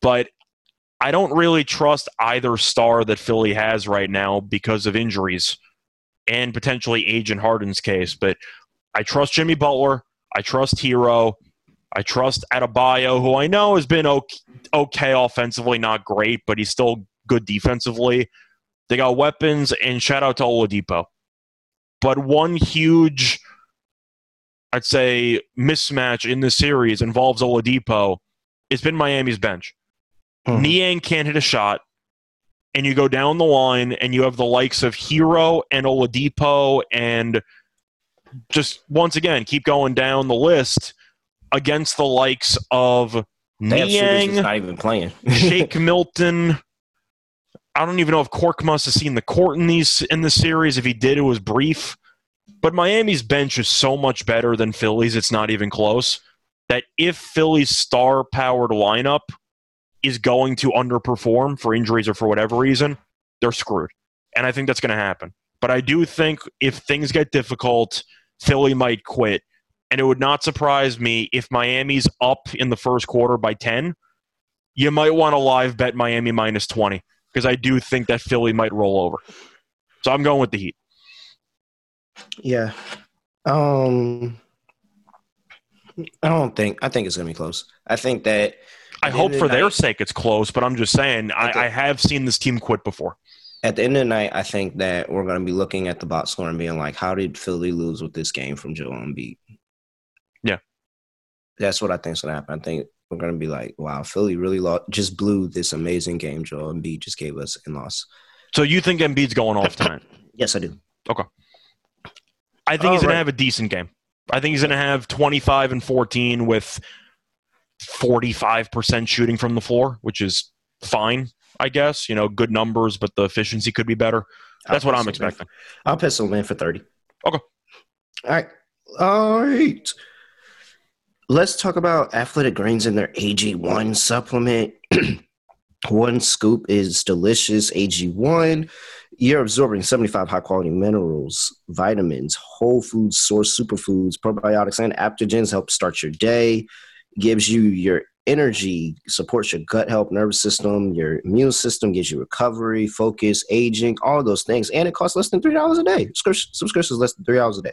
But I don't really trust either star that Philly has right now because of injuries and potentially age in Harden's case. But I trust Jimmy Butler. I trust Hero. I trust Adebayo, who I know has been okay, okay offensively, not great, but he's still good defensively. They got weapons, and shout out to Oladipo. But one huge, I'd say, mismatch in this series involves Oladipo. It's been Miami's bench. Mm-hmm. Niang can't hit a shot, and you go down the line, and you have the likes of Hero and Oladipo, and just, once again, keep going down the list against the likes of Niang, not even playing. Shake Milton. I don't even know if Korkmaz has seen the court in these in the series. If he did, it was brief. But Miami's bench is so much better than Philly's, it's not even close, that if Philly's star-powered lineup is going to underperform for injuries or for whatever reason, they're screwed. And I think that's going to happen. But I do think if things get difficult, Philly might quit. And it would not surprise me if Miami's up in the first quarter by ten. You might want to live bet Miami minus twenty because I do think that Philly might roll over. So I'm going with the Heat. Yeah. Um, I don't think – I think it's going to be close. I think that – I hope for their sake it's close, but I'm just saying I, I have seen this team quit before. At the end of the night, I think that we're going to be looking at the box score and being like, how did Philly lose with this game from Joel Embiid? Yeah. That's what I think is going to happen. I think we're going to be like, wow, Philly really lost, just blew this amazing game Joel Embiid just gave us and lost. So you think Embiid's going off tonight? Yes, I do. Okay. I think All he's right. going to have a decent game. I think he's going to have twenty-five and fourteen with forty-five percent shooting from the floor, which is fine. I guess, you know, good numbers, but the efficiency could be better. That's I'll what I'm expecting. For, I'll pencil in for thirty. Okay. All right. All right. Let's talk about Athletic Greens and their A G one supplement. One scoop is delicious A G one. You're absorbing seventy-five high-quality minerals, vitamins, whole food source, superfoods, probiotics, and adaptogens help start your day, gives you your energy, supports your gut health, nervous system, your immune system, gives you recovery, focus, aging, all those things. And it costs less than three dollars a day. Subscription is less than three dollars a day.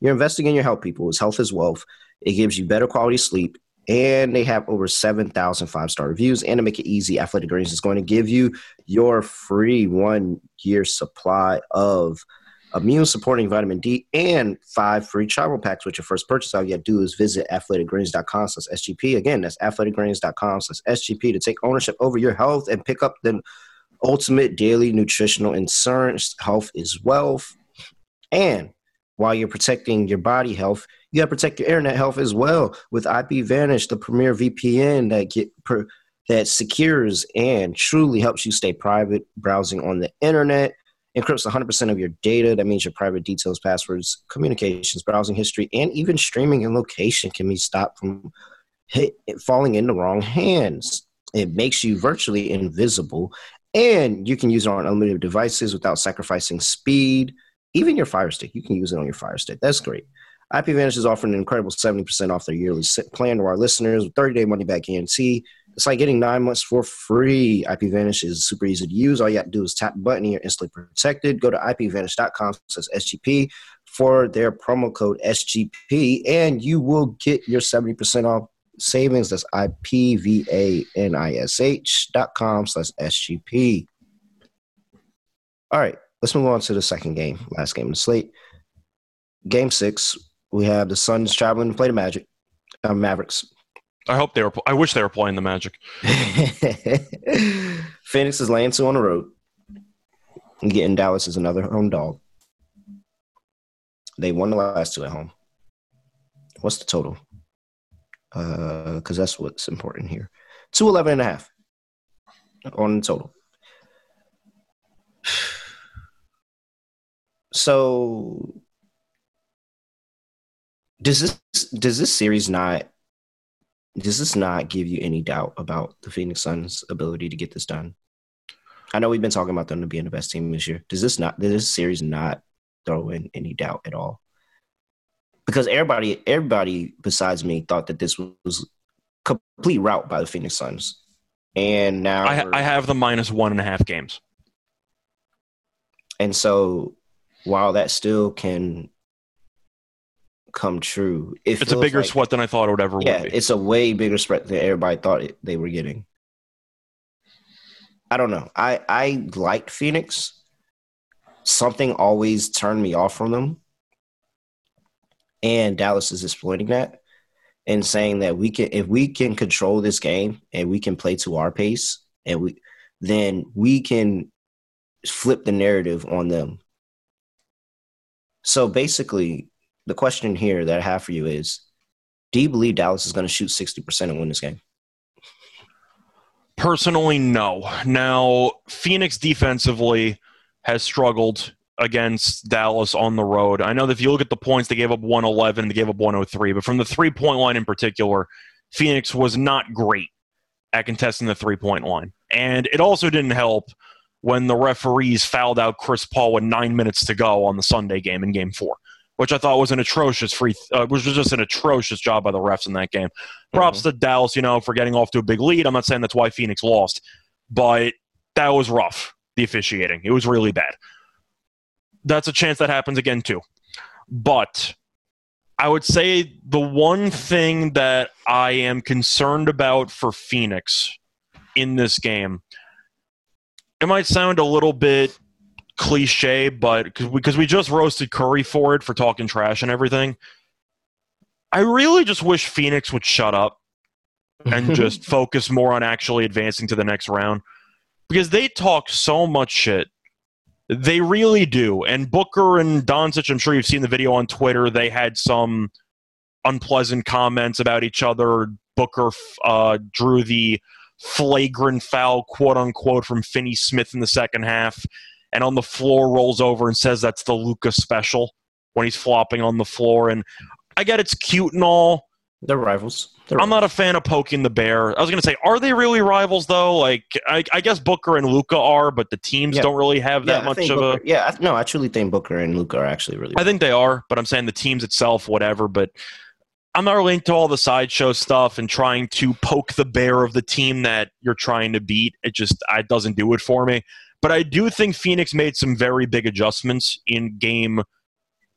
You're investing in your health, people. It's health is wealth. It gives you better quality sleep. And they have over seven thousand five-star reviews. And to make it easy, Athletic Greens is going to give you your free one-year supply of immune-supporting vitamin D and five free travel packs with your first purchase. All you have to do is visit athletic greens dot com slash S G P. Again, that's athletic greens dot com slash S G P to take ownership over your health and pick up the ultimate daily nutritional insurance. Health is wealth. And while you're protecting your body health, you got to protect your internet health as well with IPVanish, the premier V P N that get per, that secures and truly helps you stay private browsing on the internet. Encrypts one hundred percent of your data. That means your private details, passwords, communications, browsing history, and even streaming and location can be stopped from hit, falling in the wrong hands. It makes you virtually invisible, and you can use it on unlimited devices without sacrificing speed. Even your Fire Stick, you can use it on your Fire Stick. That's great. IPVanish is offering an incredible seventy percent off their yearly plan to our listeners with thirty-day money-back guarantee. It's like getting nine months for free. IPVanish is super easy to use. All you have to do is tap the button and you're instantly protected. Go to I P vanish dot com slash S G P for their promo code S G P, and you will get your seventy percent off savings. That's I P vanish dot com slash S G P. All right, let's move on to the second game, last game of the slate. Game six, we have the Suns traveling to play the Magic, uh, Mavericks. I hope they were. I wish they were playing the Magic. Phoenix is laying two on the road. And getting Dallas is another home dog. They won the last two at home. What's the total? Because uh, that's what's important here. Two eleven and a half on the total. So does this does this series not? Does this not give you any doubt about the Phoenix Suns' ability to get this done? I know we've been talking about them to being the best team this year. Does this not? Does this series not throw in any doubt at all? Because everybody, everybody besides me thought that this was a complete rout by the Phoenix Suns, and now I, I have the minus one and a half games. And so, while that still can come true. It it's a bigger like, sweat than I thought it would ever yeah, would be. It's a way bigger spread than everybody thought it, they were getting. I don't know. I, I liked Phoenix. Something always turned me off from them. And Dallas is exploiting that and saying that we can, if we can control this game and we can play to our pace, and we then we can flip the narrative on them. So basically, the question here that I have for you is, do you believe Dallas is going to shoot sixty percent and win this game? Personally, no. Now, Phoenix defensively has struggled against Dallas on the road. I know that if you look at the points, they gave up one eleven, they gave up one oh three, but from the three-point line in particular, Phoenix was not great at contesting the three-point line. And it also didn't help when the referees fouled out Chris Paul with nine minutes to go on the Sunday game in Game four. Which I thought was an atrocious free, uh, which was just an atrocious job by the refs in that game. Props mm-hmm. to Dallas, you know, for getting off to a big lead. I'm not saying that's why Phoenix lost, but that was rough. The officiating, it was really bad. That's a chance that happens again too. But I would say the one thing that I am concerned about for Phoenix in this game, it might sound a little bit cliche, but because we just roasted Curry for it, for talking trash and everything, I really just wish Phoenix would shut up and just focus more on actually advancing to the next round, because they talk so much shit. They really do. And Booker and Doncic, I'm sure you've seen the video on Twitter, they had some unpleasant comments about each other. Booker uh, drew the flagrant foul, quote-unquote, from Finney Smith in the second half, and on the floor rolls over and says that's the Luka special when he's flopping on the floor. And I get it's cute and all. They're rivals. They're I'm not a fan of poking the bear. I was going to say, are they really rivals, though? Like, I, I guess Booker and Luka are, but the teams yeah. don't really have yeah, that I much of Booker, a... Yeah, I, no, I truly think Booker and Luka are actually really rivals. I think they are, but I'm saying the teams itself, whatever, but I'm not really into all the sideshow stuff and trying to poke the bear of the team that you're trying to beat. It just it doesn't do it for me. But I do think Phoenix made some very big adjustments in Game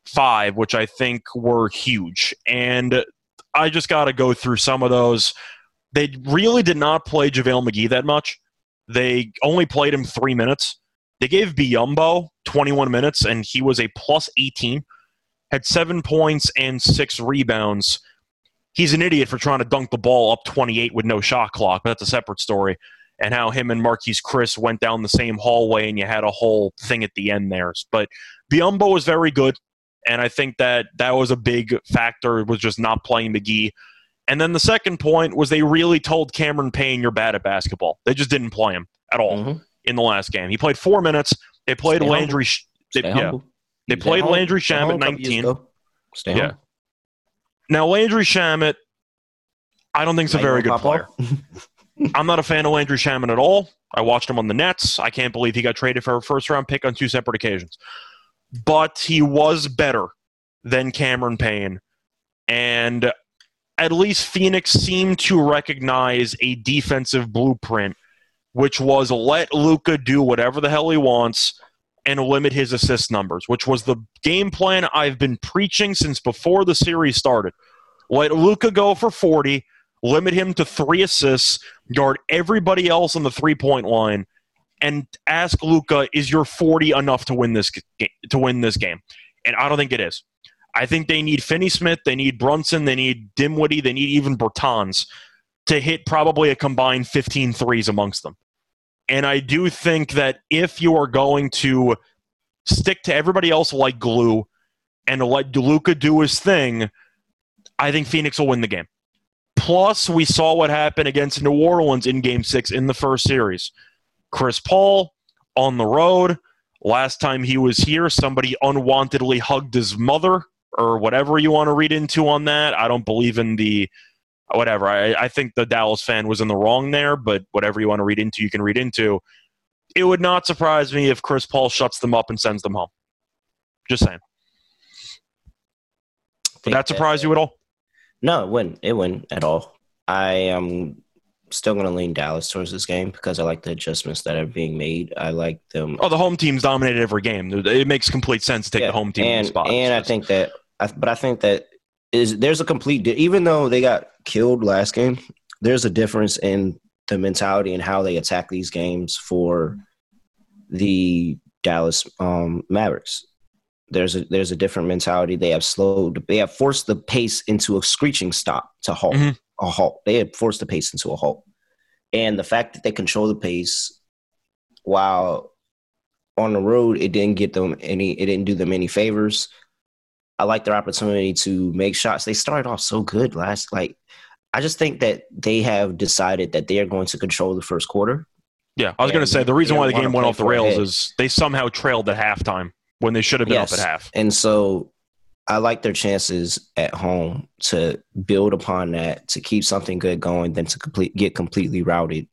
five, which I think were huge. And I just got to go through some of those. They really did not play JaVale McGee that much. They only played him three minutes. They gave Biyombo twenty-one minutes, and he was a plus eighteen. Had seven points and six rebounds. He's an idiot for trying to dunk the ball up twenty-eight with no shot clock, but that's a separate story. And how him and Marquise Chris went down the same hallway and you had a whole thing at the end there. But Biyombo was very good, and I think that that was a big factor, was just not playing McGee. And then the second point was they really told Cameron Payne, you're bad at basketball. They just didn't play him at all mm-hmm. in the last game. He played four minutes. They played Stay Landry – yeah. They Stay played home. Landry Shamet at nineteen. Stay yeah. home. Now, Landry Shamet, I don't think is a very good player. I'm not a fan of Landry Shamet at all. I watched him on the Nets. I can't believe he got traded for a first-round pick on two separate occasions. But he was better than Cameron Payne. And at least Phoenix seemed to recognize a defensive blueprint, which was let Luka do whatever the hell he wants and limit his assist numbers, which was the game plan I've been preaching since before the series started. Let Luka go for forty, limit him to three assists, guard everybody else on the three-point line, and ask Luka, is your forty enough to win this game, to win this game? And I don't think it is. I think they need Finney-Smith, they need Brunson, they need Dinwiddie, they need even Bertans to hit probably a combined fifteen threes amongst them. And I do think that if you are going to stick to everybody else like glue and let Luka do his thing, I think Phoenix will win the game. Plus, we saw what happened against New Orleans in Game six in the first series. Chris Paul, on the road. Last time he was here, somebody unwantedly hugged his mother, or whatever you want to read into on that. I don't believe in the... Whatever. I, I think the Dallas fan was in the wrong there, but whatever you want to read into, you can read into. It would not surprise me if Chris Paul shuts them up and sends them home. Just saying. Would that surprise that, you at all? No, it wouldn't. It wouldn't at all. I am still going to lean Dallas towards this game because I like the adjustments that are being made. I like them. Oh, the home team's dominated every game. It makes complete sense to take yeah, the home team and, spot. And I think that, but I think that is there's a complete, even though they got killed last game, there's a difference in the mentality and how they attack these games for the Dallas um, Mavericks. There's a there's a different mentality. They have slowed. They have forced the pace into a screeching stop to halt mm-hmm. a halt. They have forced the pace into a halt, and the fact that they control the pace, while on the road, it didn't get them any. It didn't do them any favors. I like their opportunity to make shots. They started off so good last. Like I just think that they have decided that they are going to control the first quarter. Yeah, I was going to say the reason why the game went off the rails is they somehow trailed at halftime when they should have been yes. up at half. And so I like their chances at home to build upon that, to keep something good going, than to complete, get completely routed,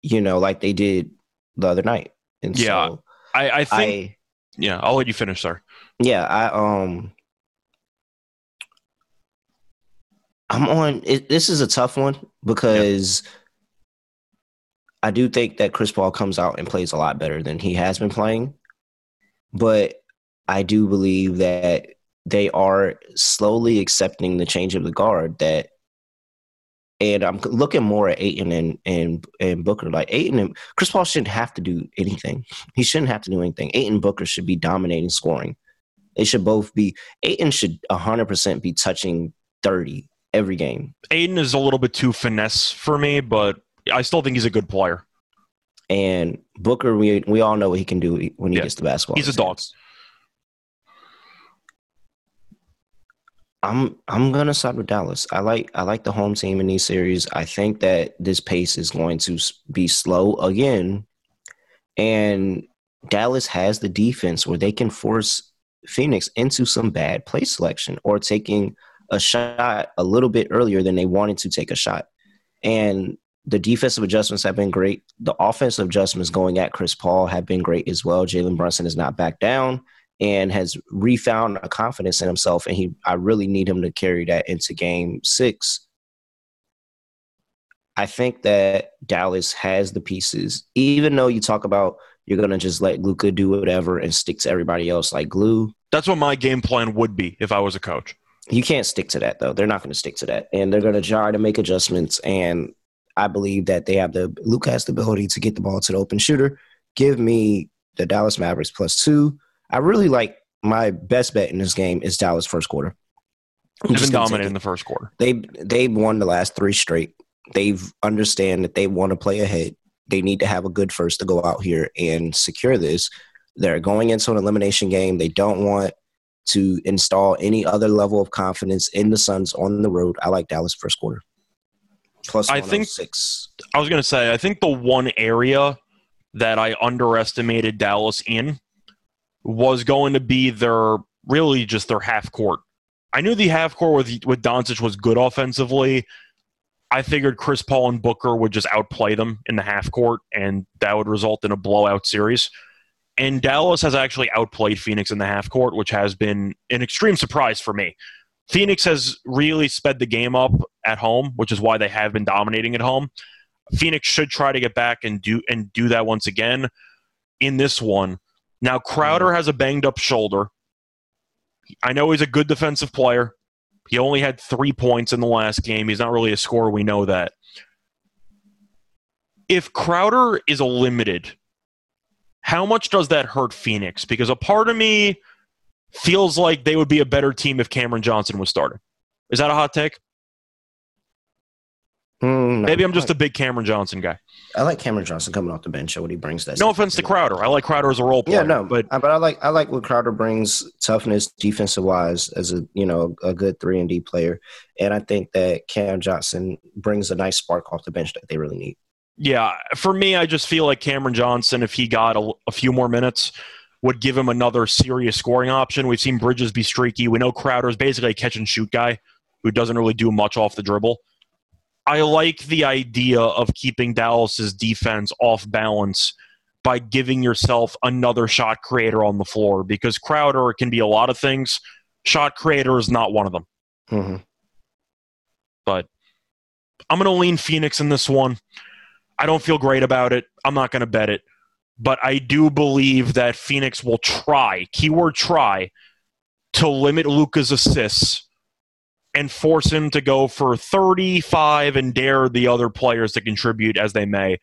you know, like they did the other night. And yeah, so I, I think I, – yeah, I'll let you finish, sir. Yeah, I um, I'm on – this is a tough one because yeah. – I do think that Chris Paul comes out and plays a lot better than he has been playing. But I do believe that they are slowly accepting the change of the guard. That, and I'm looking more at Ayton and, and, and Booker. Like, Ayton and – Chris Paul shouldn't have to do anything. He shouldn't have to do anything. Ayton and Booker should be dominating scoring. They should both be – Ayton should one hundred percent be touching thirty every game. Ayton is a little bit too finesse for me, but – I still think he's a good player. And Booker, we we all know what he can do when he yeah. gets the basketball. He's a dog. I'm I'm gonna side with Dallas. I like I like the home team in these series. I think that this pace is going to be slow again. And Dallas has the defense where they can force Phoenix into some bad play selection or taking a shot a little bit earlier than they wanted to take a shot. And the defensive adjustments have been great. The offensive adjustments going at Chris Paul have been great as well. Jalen Brunson is not back down and has refound a confidence in himself, and he I really need him to carry that into game six. I think that Dallas has the pieces. Even though you talk about you're going to just let Luka do whatever and stick to everybody else like glue. That's what my game plan would be if I was a coach. You can't stick to that, though. They're not going to stick to that, and they're going to try to make adjustments, and – I believe that they have the – Luka has the ability to get the ball to the open shooter. Give me the Dallas Mavericks plus two. I really like – my best bet in this game is Dallas first quarter. They've been dominant in the first quarter. They, they've won the last three straight. They understand that they want to play ahead. They need to have a good first to go out here and secure this. They're going into an elimination game. They don't want to install any other level of confidence in the Suns on the road. I like Dallas first quarter. Plus I think six. I was going to say, I think the one area that I underestimated Dallas in was going to be their really just their half court. I knew the half court with with Doncic was good offensively. I figured Chris Paul and Booker would just outplay them in the half court, and that would result in a blowout series. And Dallas has actually outplayed Phoenix in the half court, which has been an extreme surprise for me. Phoenix has really sped the game up at home, which is why they have been dominating at home. Phoenix should try to get back and do and do that once again in this one. Now, Crowder has a banged-up shoulder. I know he's a good defensive player. He only had three points in the last game. He's not really a scorer. We know that. If Crowder is limited, how much does that hurt Phoenix? Because a part of me feels like they would be a better team if Cameron Johnson was starting. Is that a hot take? Mm, no, Maybe I'm just like, a big Cameron Johnson guy. I like Cameron Johnson coming off the bench and what he brings. That no offense to Crowder. I like Crowder as a role player. Yeah, no, but I, but I like I like what Crowder brings, toughness, defensive wise, as a you know a good three and D player, and I think that Cam Johnson brings a nice spark off the bench that they really need. Yeah, for me, I just feel like Cameron Johnson, if he got a, a few more minutes, would give him another serious scoring option. We've seen Bridges be streaky. We know Crowder's basically a catch-and-shoot guy who doesn't really do much off the dribble. I like the idea of keeping Dallas's defense off balance by giving yourself another shot creator on the floor, because Crowder can be a lot of things. Shot creator is not one of them. Mm-hmm. But I'm going to lean Phoenix in this one. I don't feel great about it. I'm not going to bet it. But I do believe that Phoenix will try, keyword try, to limit Luka's assists and force him to go for thirty-five and dare the other players to contribute as they may.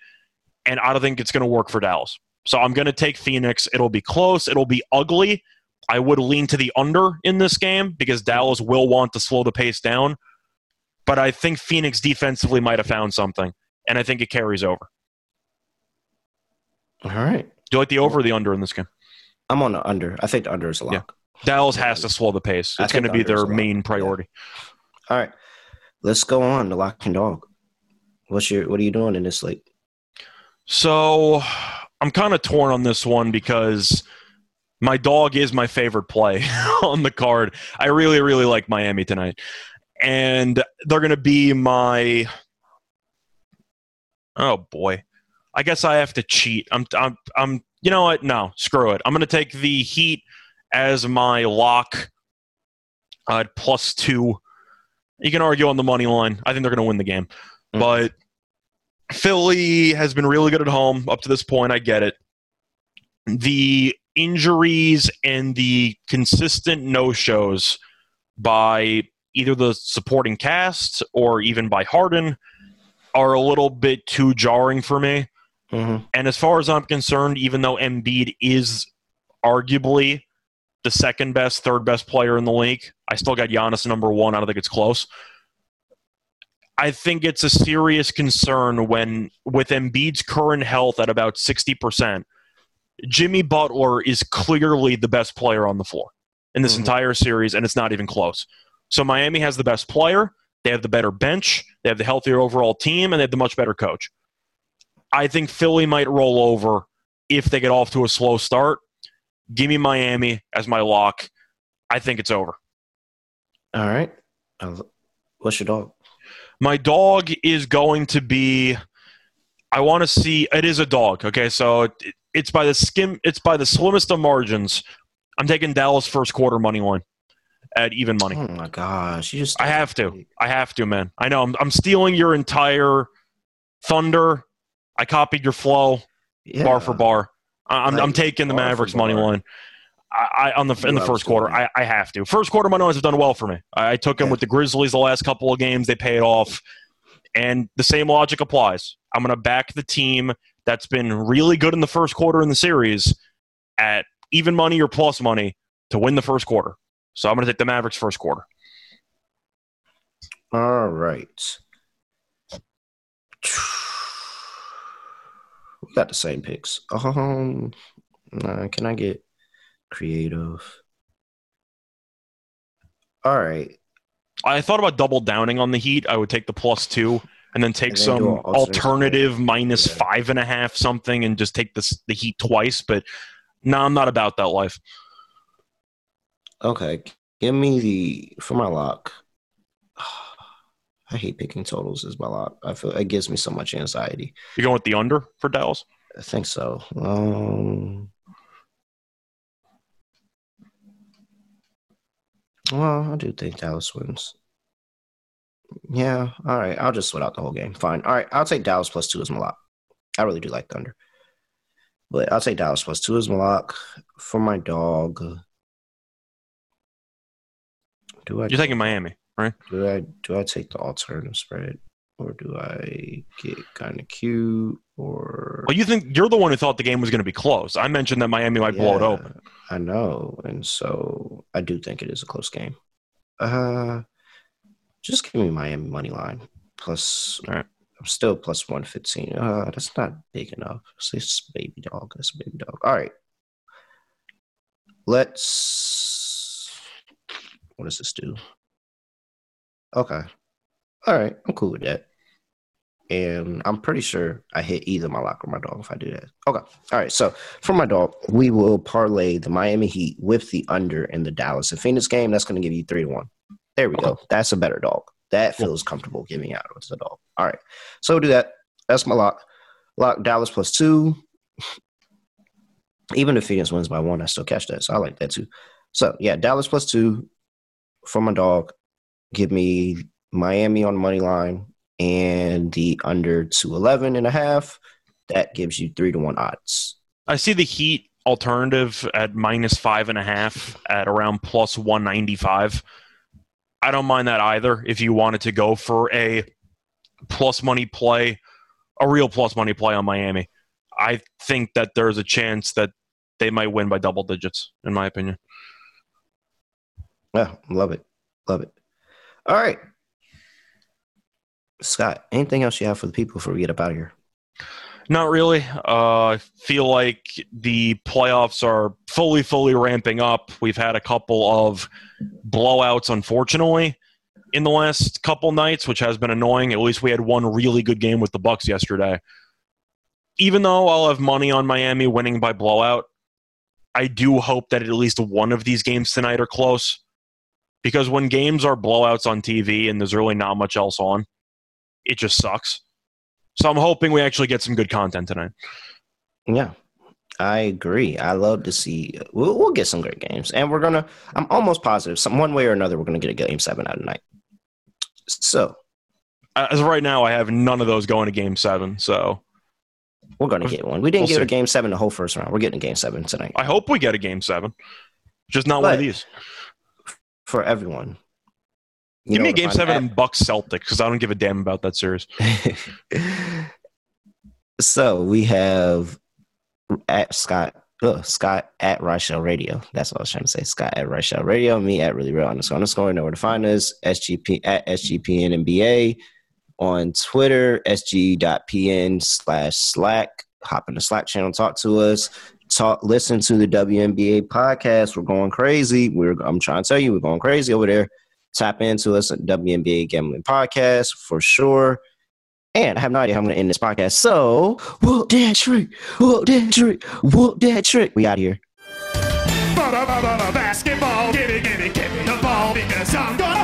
And I don't think it's going to work for Dallas. So I'm going to take Phoenix. It'll be close. It'll be ugly. I would lean to the under in this game because Dallas will want to slow the pace down. But I think Phoenix defensively might have found something, and I think it carries over. All right. Do you like the over or the under in this game? I'm on the under. I think the under is a lock. Yeah. Dallas has to slow the pace. It's going to be their main priority. Yeah. All right. Let's go on to lock and dog. What's your? What are you doing in this slate? So I'm kind of torn on this one because my dog is my favorite play on the card. I really, really like Miami tonight. And they're going to be my – oh, boy. I guess I have to cheat. I'm, I'm, I'm. You know what? No, screw it. I'm going to take the Heat as my lock at uh, plus two. You can argue on the money line. I think they're going to win the game. Mm. But Philly has been really good at home up to this point. I get it. The injuries and the consistent no-shows by either the supporting cast or even by Harden are a little bit too jarring for me. Mm-hmm. And as far as I'm concerned, even though Embiid is arguably the second best, third best player in the league, I still got Giannis number one. I don't think it's close. I think it's a serious concern when, with Embiid's current health at about sixty percent, Jimmy Butler is clearly the best player on the floor in this mm-hmm. entire series, and it's not even close. So Miami has the best player, they have the better bench, they have the healthier overall team, and they have the much better coach. I think Philly might roll over if they get off to a slow start. Give me Miami as my lock. I think it's over. All right. What's your dog? My dog is going to be – I want to see – it is a dog, okay? So it, it's by the skim, it's by the slimmest of margins. I'm taking Dallas first quarter money line at even money. Oh, my gosh. You just I have to. I have to, man. I know. I'm, I'm stealing your entire thunder. I copied your flow, yeah. bar for bar. I'm, like, I'm taking the Mavericks money line. I, I on the in the first quarter. I, I have to. First quarter money lines have done well for me. I, I took them yeah. with the Grizzlies the last couple of games. They paid off, and the same logic applies. I'm going to back the team that's been really good in the first quarter in the series at even money or plus money to win the first quarter. So I'm going to take the Mavericks first quarter. All right. We got the same picks. Um, nah, can I get creative? All right. I thought about double downing on the Heat. I would take the plus two and then take and then some alternative minus yeah. five and a half something and just take this, the Heat twice. But no, nah, I'm not about that life. Okay. Give me the – for my lock. I hate picking totals as my lock. I feel it gives me so much anxiety. You're going with the under for Dallas? I think so. Um, well, I do think Dallas wins. Yeah. All right. I'll just sweat out the whole game. Fine. All right. I'll take Dallas plus two as my lock. I really do like the under. But I'll take Dallas plus two as my lock for my dog. Do I? You're taking Miami. Right. Do I do I take the alternative spread or do I get kind of cute or? Well, you think you're the one who thought the game was going to be close. I mentioned that Miami might yeah, blow it open. I know, and so I do think it is a close game. Uh, just give me Miami money line plus. All right. I'm still plus one fifteen. Uh, that's not big enough. It's baby dog. That's baby dog. All right. Let's. What does this do? Okay. All right. I'm cool with that. And I'm pretty sure I hit either my lock or my dog if I do that. Okay. All right. So for my dog, we will parlay the Miami Heat with the under in the Dallas and Phoenix game. That's going to give you three to one. There we okay. go. That's a better dog. That feels comfortable giving out with the dog. All right. So we'll do that. That's my lock. Lock Dallas plus two. Even if Phoenix wins by one, I still catch that. So I like that too. So yeah, Dallas plus two for my dog. Give me Miami on the money line and the under two eleven and a half. That gives you three to one odds. I see the Heat alternative at minus five and a half at around plus one ninety-five. I don't mind that either if you wanted to go for a plus money play, a real plus money play on Miami. I think that there's a chance that they might win by double digits, in my opinion. Yeah, love it. Love it. All right. Scott, anything else you have for the people before we get up out of here? Not really. Uh, I feel like the playoffs are fully, fully ramping up. We've had a couple of blowouts, unfortunately, in the last couple nights, which has been annoying. At least we had one really good game with the Bucks yesterday. Even though I'll have money on Miami winning by blowout, I do hope that at least one of these games tonight are close. Because when games are blowouts on T V and there's really not much else on, it just sucks. So I'm hoping we actually get some good content tonight. Yeah, I agree. I love to see we'll, – we'll get some great games. And we're going to – I'm almost positive. Some, one way or another, we're going to get a Game seven out of night. So. As of right now, I have none of those going to Game seven, so – we're going to get one. We didn't we'll get see. a Game seven the whole first round. We're getting a Game seven tonight. I hope we get a Game seven. Just not but one of these. For everyone. Give me a Game seven and Bucks Celtics because I don't give a damn about that series. So we have at Scott uh, Scott at Ryshaw Radio. That's what I was trying to say. Scott at Ryshaw Radio. Me at Really Real underscore underscore. Know where to find us. S G P at S G P N N B A. On Twitter, sg.pn slash Slack. Hop in the Slack channel, talk to us, talk, listen to the W N B A podcast. We're going crazy. We're I'm trying to tell you, we're going crazy over there. Tap into us at W N B A Gambling Podcast for sure. And I have no idea how I'm going to end this podcast. So, whoop that trick, whoop that trick, whoop that trick. We out here. Basketball, give me, give me, give me the ball because I'm going to.